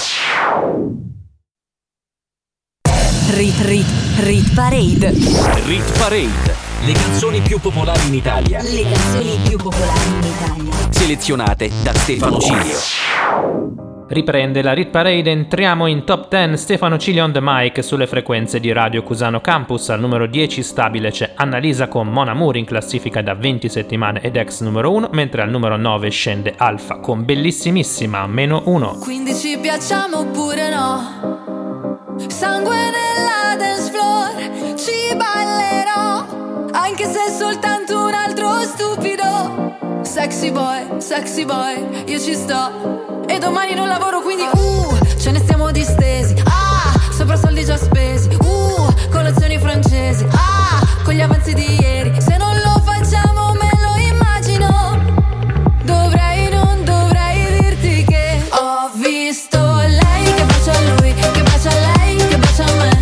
Rit Rit Rit Parade. Rit Parade. Le canzoni più popolari in Italia. Le canzoni più popolari in Italia. Selezionate da Stefano Cilio. Riprende la Rit Parade, entriamo in top dieci. Stefano Cilio on the mic sulle frequenze di Radio Cusano Campus. Al numero dieci stabile c'è Annalisa con Mon Amour, in classifica da venti settimane ed ex numero uno, mentre al numero nove scende Alfa con Bellissimissima, meno uno. Quindi ci piacciamo oppure no? Sangue nella dance floor, ci ballerò, anche se è soltanto un altro stupido. Sexy boy, sexy boy, io ci sto. E domani non lavoro quindi uh, ce ne stiamo distesi. Ah, sopra soldi già spesi. Uh, colazioni francesi. Ah, con gli avanzi di ieri. Se non lo facciamo me lo immagino. Dovrei, non dovrei dirti che ho visto lei che bacia a lui, che bacia a lei, che bacia a me.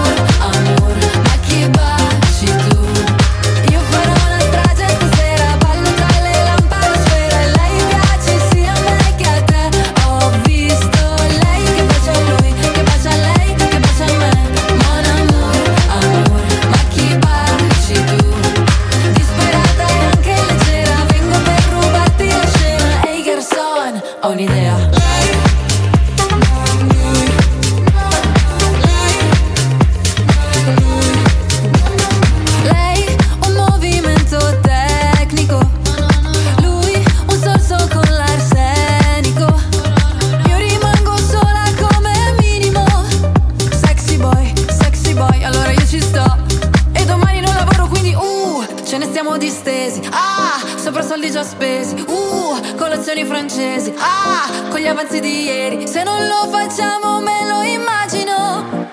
Mon amour, amour, ma chi baci tu? Io farò una strage stasera, ballo tra le lamparosfere. Lei piace sia a me che a te. Ho visto lei che bacia a lui, che bacia a lei, che bacia a me. Mon amour, amour, ma chi baci tu? Disperata e anche leggera, vengo per rubarti la scena. Ehi hey garçon, ho un'idea. Lei un movimento tecnico, lui un sorso con l'arsenico. Io rimango sola come minimo. Sexy boy, sexy boy, allora io ci sto. E domani non lavoro quindi uh, ce ne stiamo distesi. Ah, sopra soldi già spesi. Uh, colazioni francesi. Ah, con gli avanzi di ieri. Se non lo facciamo me lo immagino.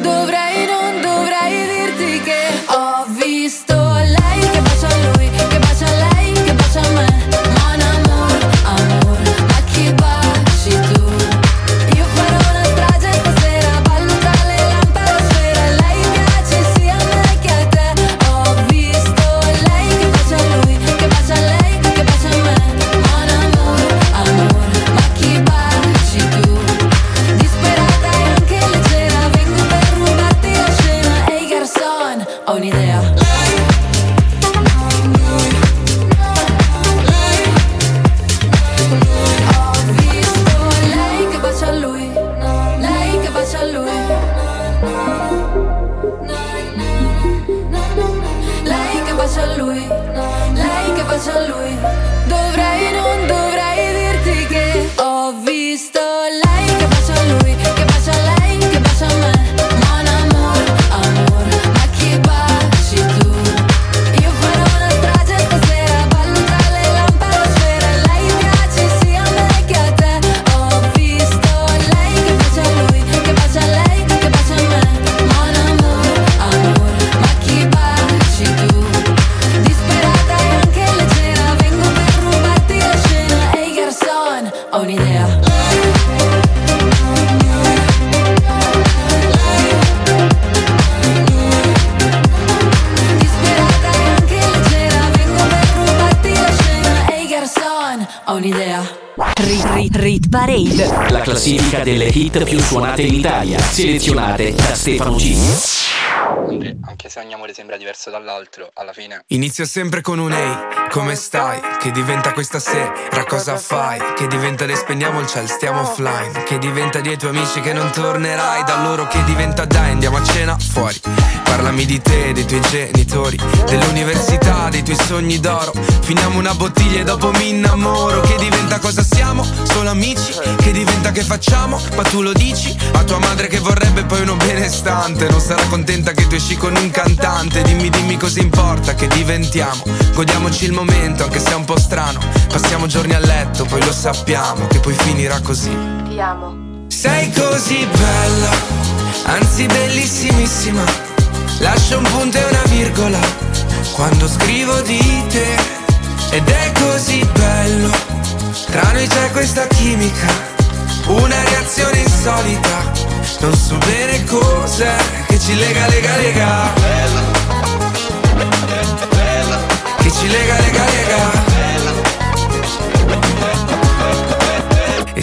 Dovrei, non dovrei dirti che ho visto lei che bacia a lui, che bacia a lei, che bacia a me. Mon amour, amour, ma chi baci tu? Io farò una strage stasera, ballo tra le lamparosfere. Lei piace sia a me che a te. Ho visto lei che bacia a lui, che bacia a lei, che bacia a me. Mon amour, amour, ma chi baci tu? Disperata e anche leggera, vengo per rubarti la scena. Ehi hey garçon, ho un'idea. Ho visto lei che bacia a lui, lei che bacia a lui. Lei che bacia a lui, lei che bacia a lui. Dovrei, non dovrei dirti che ho visto lei che bacia a lui, che bacia a lei, che bacia a me. Mon amour, amour, ma chi baci tu? Io farò una strage stasera, ballo tra le lamparosfere. Lei piace sia a me che a te. Ho visto lei che bacia a lui, che bacia a lei, che bacia a me. Mon amour, amour, ma chi baci tu? Disperata e anche leggera, vengo per rubarti la scena. Ehi hey garçon, ho un'idea. Disperata e anche leggera, vengo per rubarti la scena. Ehi garçon, ho un'idea. Rit, rit, rit parade. La classifica delle hit più suonate in Italia, selezionate da Stefano G. Anche se ogni amore sembra diverso dall'altro, alla fine inizio sempre con un ehi, hey, come stai? Che diventa questa sera, cosa fai? Che diventa le spendiamo il ciel, stiamo offline. Che diventa dei tuoi amici che non tornerai. Da loro che diventa dai, andiamo a cena fuori. Parlami di te, dei tuoi genitori, dell'università, dei tuoi sogni d'oro. Finiamo una bottiglia e dopo mi innamoro. Che diventa cosa siamo? Solo amici? Che diventa che facciamo? Ma tu lo dici a tua madre che vorrebbe poi uno benestante. Non sarà contenta che tu esci con un cantante. Dimmi, dimmi cosa importa che diventiamo. Godiamoci il momento anche se è un po' strano. Passiamo giorni a letto, poi lo sappiamo che poi finirà così. Ti amo. Sei così bella, anzi bellissimissima. Lascio un punto e una virgola quando scrivo di te. Ed è così bello, tra noi c'è questa chimica, una reazione insolita. Non so bene cos'è che ci lega, lega, lega. Bella, bella, che ci lega, lega, lega. E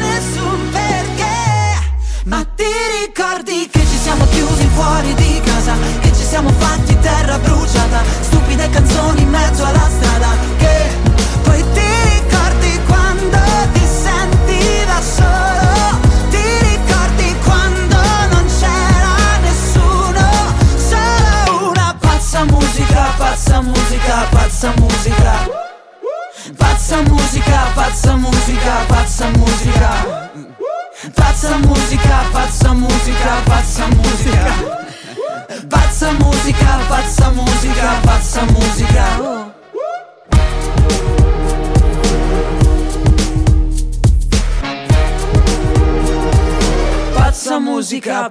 nessun perché. Ma ti ricordi che ci siamo chiusi fuori di casa, che ci siamo fatti terra bruciata, stupide canzoni in mezzo alla strada, che poi ti ricordi quando ti senti da solo, ti ricordi quando non c'era nessuno, solo una pazza musica, pazza musica, pazza musica, pazza musica, pazza musica, pazza musica. Pazza musica, pazza musica, pazza musica. Pazza musica, pazza musica, pazza musica. Pazza musica,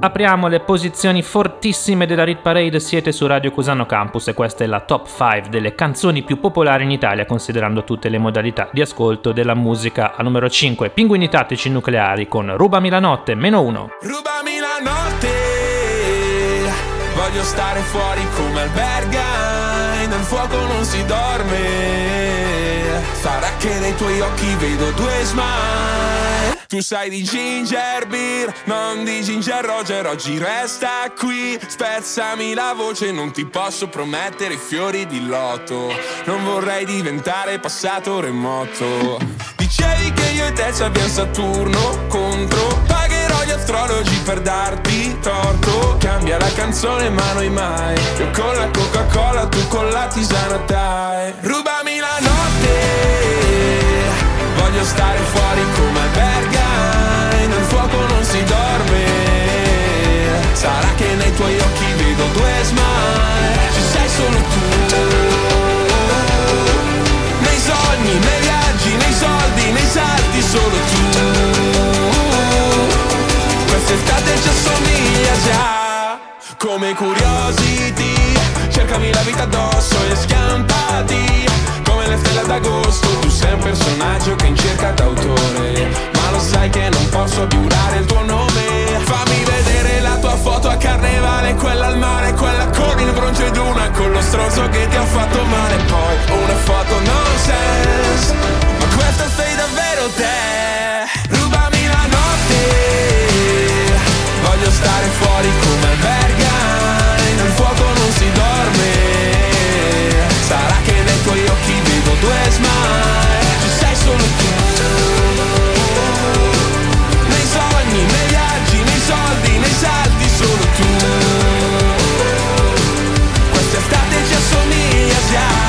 Apriamo le posizioni fortissime della Rit Parade. Siete su Radio Cusano Campus e questa è la top cinque delle canzoni più popolari in Italia, considerando tutte le modalità di ascolto della musica. Al numero cinque, Pinguini Tattici Nucleari con Rubami la notte, meno uno. Rubami la notte. Voglio stare fuori come alberga, nel fuoco non si dorme. Sarà che nei tuoi occhi vedo due smile. Tu sai di ginger beer, non di ginger roger. Oggi resta qui, spezzami la voce. Non ti posso promettere fiori di loto, non vorrei diventare passato remoto. Dicevi che io e te ci abbiamo Saturno contro, pagherò gli astrologi per darti torto. Cambia la canzone ma noi mai, io con la Coca-Cola, tu con la tisana Thai. Rubami la notte, voglio stare fuori come alberga, nel fuoco non si dorme. Sarà che nei tuoi occhi vedo due smile, ci sei solo tu. Nei sogni, nei viaggi, nei soldi, nei salti, solo tu. Quest'estate ci assomiglia già. Come Curiosity, cercami la vita addosso e schiantati. Come le stelle d'agosto, tu sei un personaggio che in cerca d'autore. Ma lo sai che non posso giurare il tuo nome. Fammi vedere la tua foto a carnevale, quella al mare, quella con il broncio ed una con lo stronzo che ti ha fatto male. Poi una foto nonsense, ma questa sei davvero te. Rubami la notte, voglio stare fuori come alberga, nel fuoco non si dorme. Sarà che nei tuoi occhi vedo due smile, ci sei solo tu. Nei sogni, nei viaggi, nei soldi, nei salti, solo tu. Quest'estate ci assomiglia già.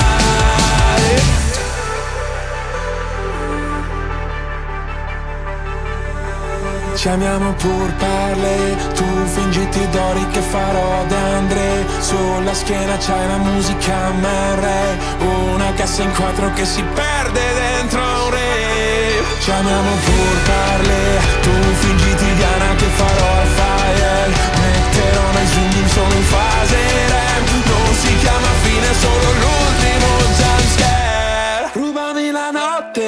Ci amiamo pur parle, tu fingiti d'ori che farò d'andre. Sulla schiena c'hai la musica merre, una cassa in quattro che si perde dentro un re. Ci amiamo pur parle, tu fingiti Diana che farò il file. Metterò nel zoom solo in fase rem, non si chiama fine, solo l'ultimo jumpscare. Rubami la notte,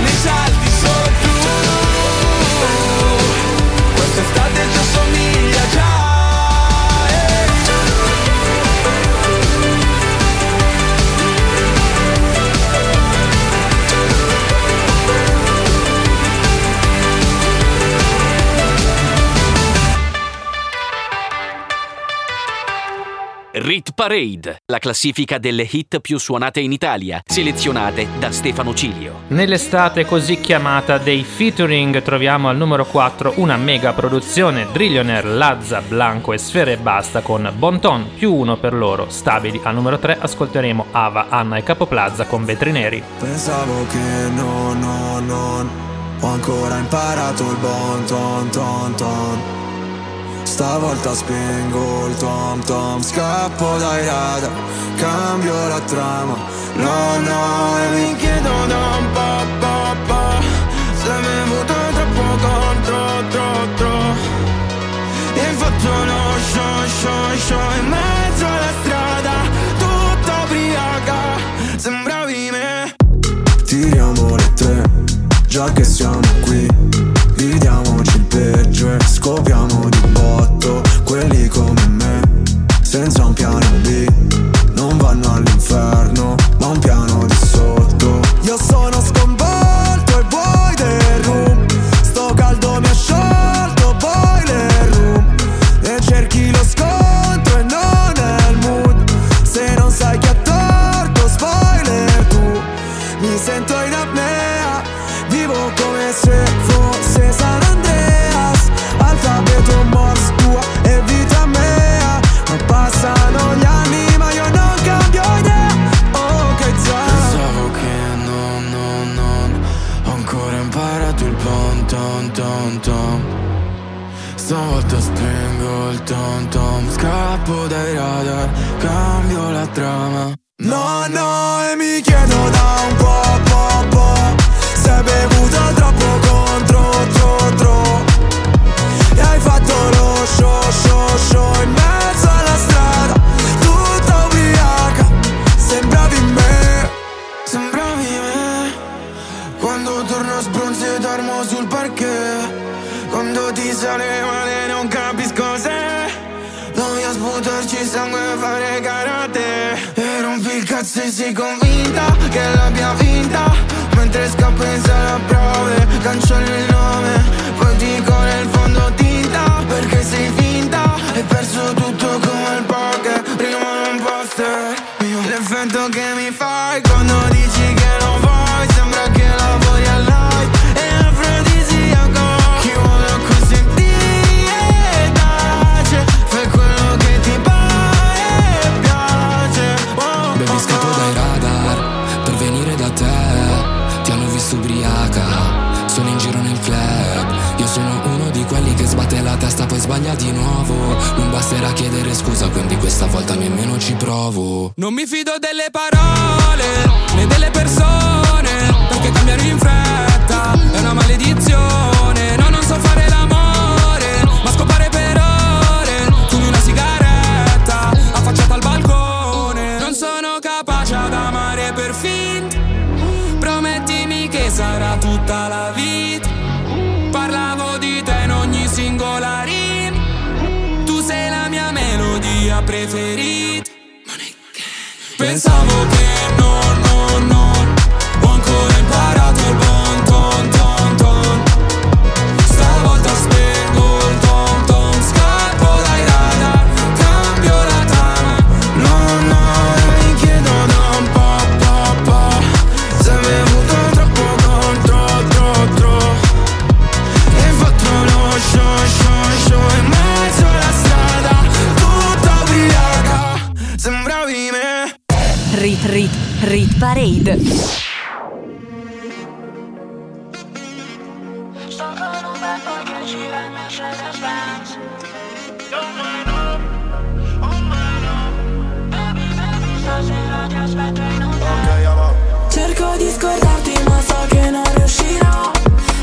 nei Rit Parade, la classifica delle hit più suonate in Italia, selezionate da Stefano Cilio. Nell'estate così chiamata dei featuring troviamo al numero quattro una mega produzione Drillionaire, Lazza, Blanco e Sfera Ebbasta con Bonton, più uno per loro. Stabili al numero tre ascolteremo Ava, Anna e Capo Plaza con Vetri Neri. Pensavo che no, no, non ho ancora imparato il bon ton ton ton. Stavolta spengo il tom tom, scappo dai radar, cambio la trama. No, no, e mi chiedo da un po', po', po', se mi è avuto troppo contro, tro, tro. E faccio uno show, show, show in mezzo alla strada, tutta ubriaca, sembravi me. Tiriamo le tre, già che siamo qui. Vidiamoci il peggio e scopriamo di botto. Quelli come me, senza un piano B, non vanno all'inferno, ma un piano di sotto. Io sono sconvolto e vuoi del room. Sto caldo mi ha sciolto, boiler room. E cerchi lo scontro e non è il mood. Se non sai chi ha torto, spoiler tu. Mi sento in apnea, vivo come se San Andreas, alfabeto morse, tua e vita mea. Ma passano gli anni ma io non cambio idea. Oh che già. Pensavo che no, no, no, ho ancora imparato il bon ton ton ton. Stavolta spengo il tom tom, scappo dai radar, cambio la trama. No, no, e mi chiedo da un po', po', po', se hai bevuto troppo contro, tro, tro. E hai fatto lo show, show, show in mezzo alla strada, tutta ubriaca, sembravi me. Sembravi me. Quando torno sbronzo e dormo sul parquet. Quando ti sale male non capisco se dovevi sputarci sangue e fare karate. E rompi il cazzo e sei convinta che l'abbia vinta. Mentre scappo in sala prove, cancello il nome, poi dico nel fondo tinta, perché sei finta, hai perso tutto come il poker, rimane un poster. L'effetto che mi fai quando dici che non vuoi, sembra che lavori a live, è afrodisiaco. Chi vuole acconsentire e tace, fai quello che ti pare e piace. Oh, bevi scappo dai radar, per venire da te. Ti hanno visto ubriaca, sono in giro nel club. Io sono uno di quelli che sbatte la testa poi sbaglia di nuovo. Non basterà chiedere scusa, quindi questa volta nemmeno ci provo. Non mi fido delle parole, né delle persone, perché cambiano in fretta, è una maledizione. No, non so fare l'amore, ma scopare per ore. Fumi una sigaretta, affacciata al balcone. Non sono capace ad amare per finta. Promettimi che sarà tutta la vita. Parlavo di te in ogni singola rima. Tu sei la mia melodia preferita. Pensavo che no, no, no, ho ancora imparato il bon ton ton ton. Stavolta spengo il ton ton, scappo dai radar, cambio la trama. No, no, e mi chiedo da un po', po', po', se mi è avuto troppo contro, tro, tro. E fatto uno show, show, show in mezzo alla strada, tutta ubriaca, sembravi me. Rit, rit, rit parade. Cerco di scordarti ma so che non riuscirò.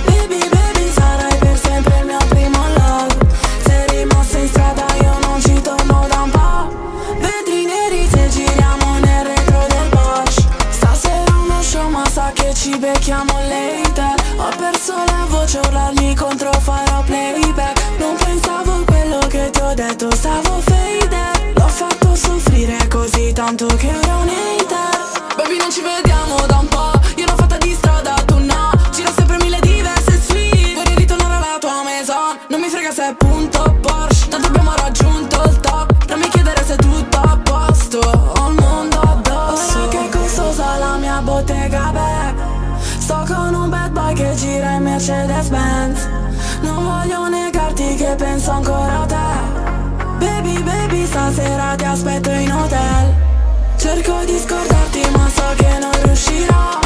Baby, baby, sarai per sempre il mio primo love. Sei rimasta in strada, io non ci torno da un po'. Vetri neri se giriamo nel retro del Porsche. Stasera uno show ma sa che ci becchiamo later. Ho perso la voce, urlarmi contro farò playback. Non pensavo quello che ti ho detto, stavo faded. L'ho fatto soffrire così tanto che ora ho un hater. Baby, non ci vediamo da un po', io l'ho fatta di strada, tu no. Giro sempre mille diverse suite, vorrei ritornare alla tua maison. Non mi frega se è punto Porsche, tanto abbiamo raggiunto il top. Non mi chiedere se tutto a posto. la bottega back. Sto con un bad boy che gira in Mercedes Benz. Non voglio negarti che penso ancora a te. Baby, baby, stasera ti aspetto in hotel. Cerco di scordarti ma so che non riuscirò.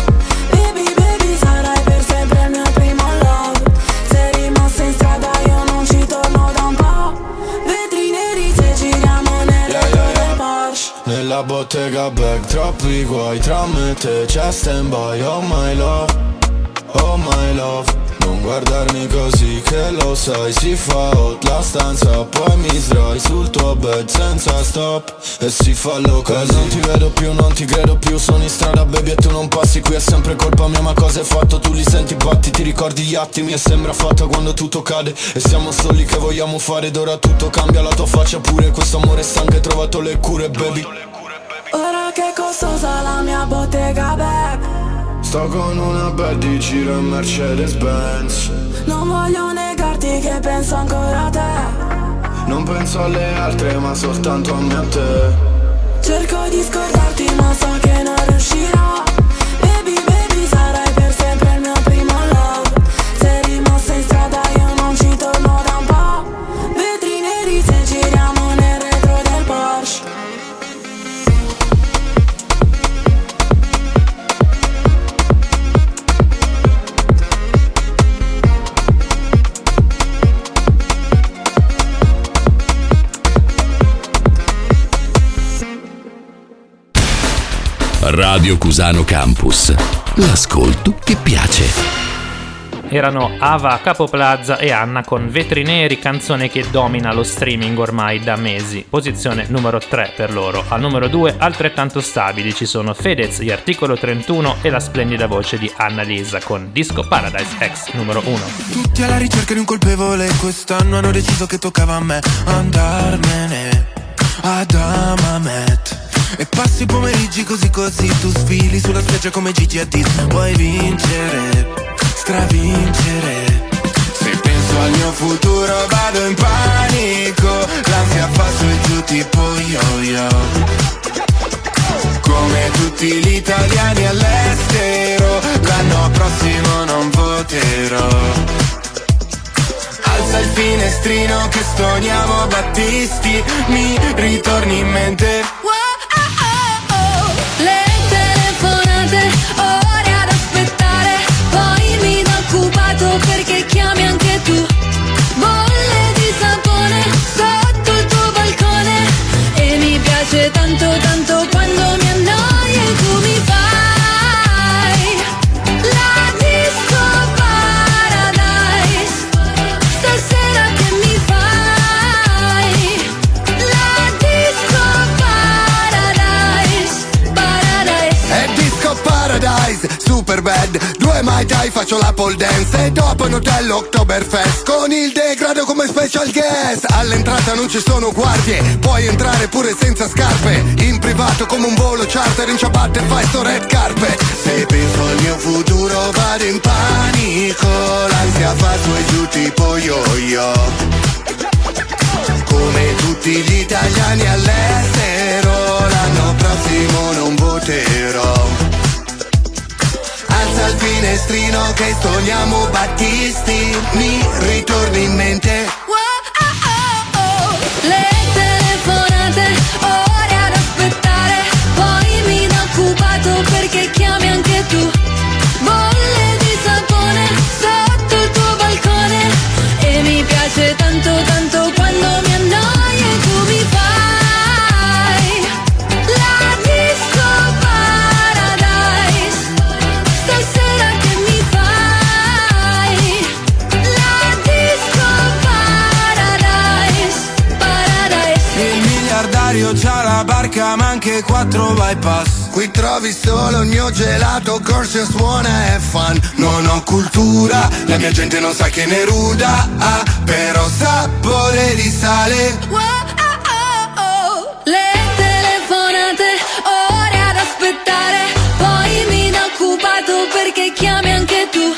Baby, baby, sarai per sempre il mio primo love. Sei rimasto in strada, io non ci torno da un po'. Vetri neri se giriamo nelle yeah, yeah, yeah. Porsche. Nella bottega back, troppi guai. Tra me e te c'è stand by. Oh my love, oh my love. Non guardarmi così che lo sai, si fa hot la stanza, poi mi sdrai sul tuo bed senza stop e si fa loco. Eh, non ti vedo più, non ti credo più, sono in strada baby e tu non passi, qui è sempre colpa mia ma cosa hai fatto? Tu li senti batti, ti ricordi gli attimi e sembra fatta quando tutto cade e siamo soli che vogliamo fare ed ora tutto cambia, la tua faccia pure, questo amore stanco hai trovato le cure baby. Ora che costosa la mia bottega back. Sto con una bad di giro in Mercedes Benz. Non voglio negarti che penso ancora a te. Non penso alle altre ma soltanto a me a te. Cerco di scordarti ma so che non riuscirò. Baby, baby, sarai per sempre il mio primo love. Sei rimasta in strada, io non ci torno da un po'. Vetri neri se giriamo nel retro del Porsche. Radio Cusano Campus, l'ascolto che piace. Erano Ava, Capo Plaza e Anna con Vetri Neri, canzone che domina lo streaming ormai da mesi. Posizione numero tre per loro. Al numero due, altrettanto stabili, ci sono Fedez, gli Articolo trentuno e la splendida voce di Annalisa con Disco Paradise X numero uno. Tutti alla ricerca di un colpevole, quest'anno hanno deciso che toccava a me andarmene ad Amamet. E passi i pomeriggi così così, tu sfili sulla spiaggia come Gigi Hadid. Vuoi vincere, stravincere. Se penso al mio futuro vado in panico. L'ansia fa su e giù tipo yo-yo. Come tutti gli italiani all'estero, l'anno prossimo non voterò. Alza il finestrino che stoniamo Battisti. Mi ritorni in mente le telefonate, ore ad aspettare, poi mi do occupato perché chiami anche tu. Bolle di sapone sotto il tuo balcone e mi piace tanto tanto quando mi annoi e tu mi fai la disco paradise. Stasera che mi fai la disco paradise. Paradise, super bad, due mai dai faccio la pole dance e dopo un hotel Oktoberfest con il degrado come special guest. All'entrata non ci sono guardie, puoi entrare pure senza scarpe, in privato come un volo charter, in ciabatte e fai sto red carpet. Se penso al mio futuro vado in panico, l'ansia fa su e giù tipo yo-yo. Come tutti gli italiani all'estero, l'anno prossimo non voterò. Alza il finestrino che stoniamo Battisti, mi ritorni in mente. Wow, oh, oh, oh. Le telefonate, ore ad aspettare, poi mi do occupato perché chiami anche tu. Bolle di sapone sotto il tuo balcone e mi piace tanto tanto quando mi annoi e tu mi fai la disco. C'ha la barca ma anche quattro bypass. Qui trovi solo il mio gelato, corso suona e fan. Non ho cultura, la mia gente non sa che ne ruda ah, però sapore di sale. Wow, oh, oh, oh. Le telefonate, ore ad aspettare, poi mi do occupato perché chiami anche tu.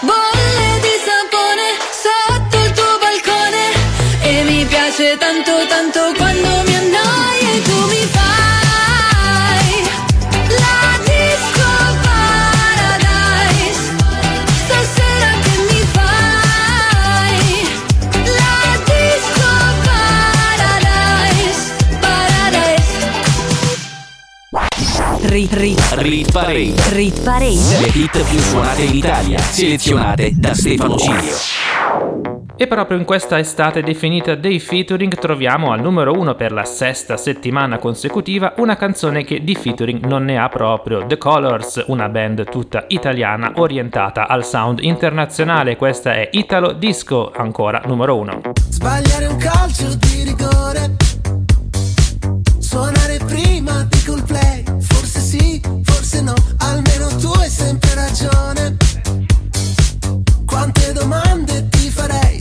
Bolle di sapone sotto il tuo balcone e mi piace tanto tanto quando mi annoi. Tu mi fai la disco Rit Rit Rit Parade. Rit Parade. Le hit più suonate in Italia, selezionate da Stefano Cilio. E proprio in questa estate definita dei featuring troviamo al numero uno per la sesta settimana consecutiva una canzone che di featuring non ne ha proprio, The Kolors, una band tutta italiana orientata al sound internazionale. Questa è Italo Disco, ancora numero uno. Sbagliare un calcio di rigore, suonare prima di col play, forse sì, forse no, almeno tu hai sempre ragione. Quante domande ti farei?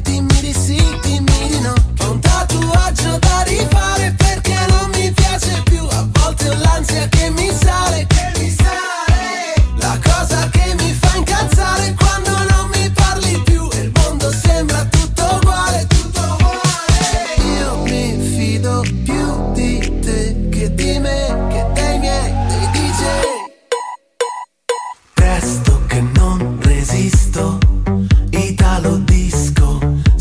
Sì, dimmi di no, che un tatuaggio da rifare perché non mi piace più. A volte ho l'ansia che mi sale, che mi sale. La cosa che mi fa incazzare è quando non mi parli più e il mondo sembra tutto uguale, tutto uguale. Io mi fido più di te che di me, che dei miei, dei D J. Presto che non resisto, Italo Disco.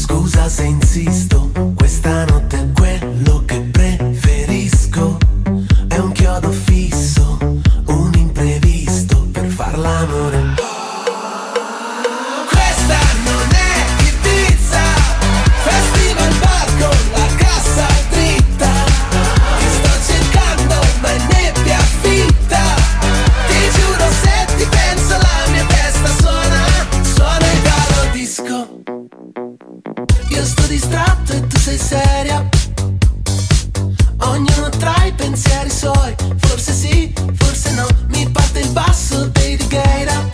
Scusa se insisto, questa notte è quello che preferisco. È un chiodo fisso, un imprevisto per far l'amore. Questa non è Ibiza, festival bar con la cassa dritta. Ti sto cercando ma è nebbia finta. Ti giuro se ti penso la mia testa suona, suona il calo disco. Io sto distratto e tu sei seria, ognuno tra i pensieri suoi, forse sì, forse no, mi parte il basso dei Righeira.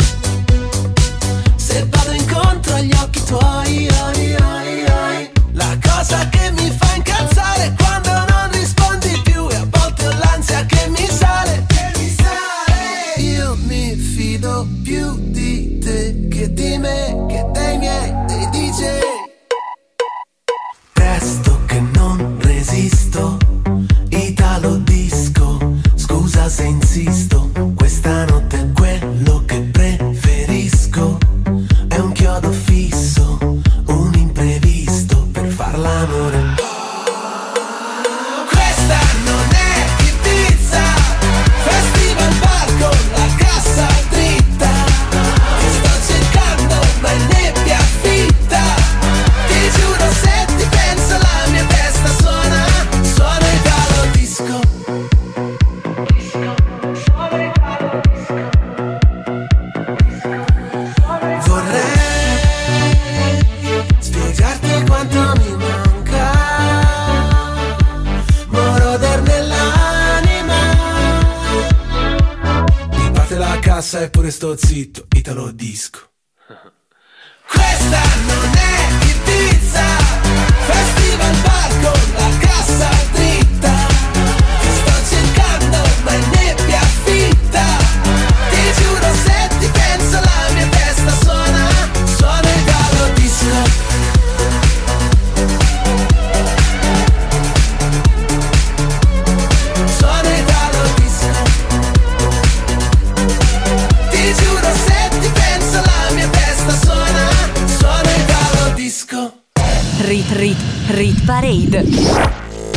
Se vado incontro agli occhi tuoi, oi, oi, oi. La cosa che mi fa incazzare è quando non rispondi più e a volte ho l'ansia che mi sale, che mi sale. Io mi fido più di te che di me, che dei miei, dei D J. Resto che non resisto, Italo Disco, scusa se insisto, questa notte è quello che preferisco, è un chiodo fisso, un imprevisto per far l'amore. Questa non è Ibiza, festival bar con la cassa dritta, ti sto cercando ma è nebbia fitta, ti giuro se ti penso la mia testa suona, suona il calo disco. Disco, suona il calo disco. Disco, vorrei spiegarti quanto mi manca, moroder nell'anima. Mi parte la cassa eppure sto zitto, Italo Disco. Questa non è Ibiza, festival bar con la cassa dritta, ti sto cercando ma è nebbia fitta, ti giuro se ti penso la mia testa suona, suona il calo disco. Rit Rit Rit Parade.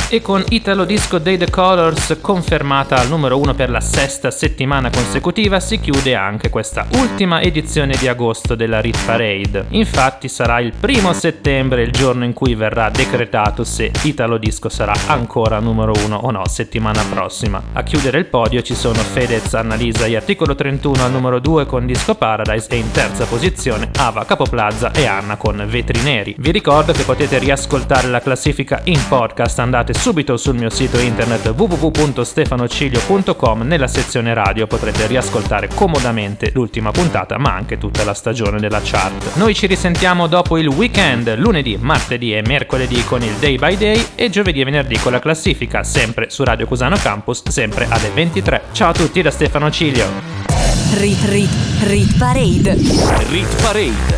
E con Italo Disco dei The Kolors, confermata al numero uno per la sesta settimana consecutiva, si chiude anche questa ultima edizione di agosto della Rit Parade. Infatti sarà il primo settembre il giorno in cui verrà decretato se Italo Disco sarà ancora numero uno o no settimana prossima. A chiudere il podio ci sono Fedez, Annalisa e Articolo trentuno al numero due con Disco Paradise, e in terza posizione Ava, Capo Plaza e Anna con Vetri Neri. Vi ricordo che potete riascoltare la classifica in podcast, andate subito sul mio sito internet w w w punto stefano cilio punto com, nella sezione radio potrete riascoltare comodamente l'ultima puntata ma anche tutta la stagione della chart. Noi ci risentiamo dopo il weekend, lunedì, martedì e mercoledì con il Day by Day e giovedì e venerdì con la classifica, sempre su Radio Cusano Campus, sempre alle ventitré. Ciao a tutti da Stefano Cilio. Rit Rit Rit Parade. Rit Parade,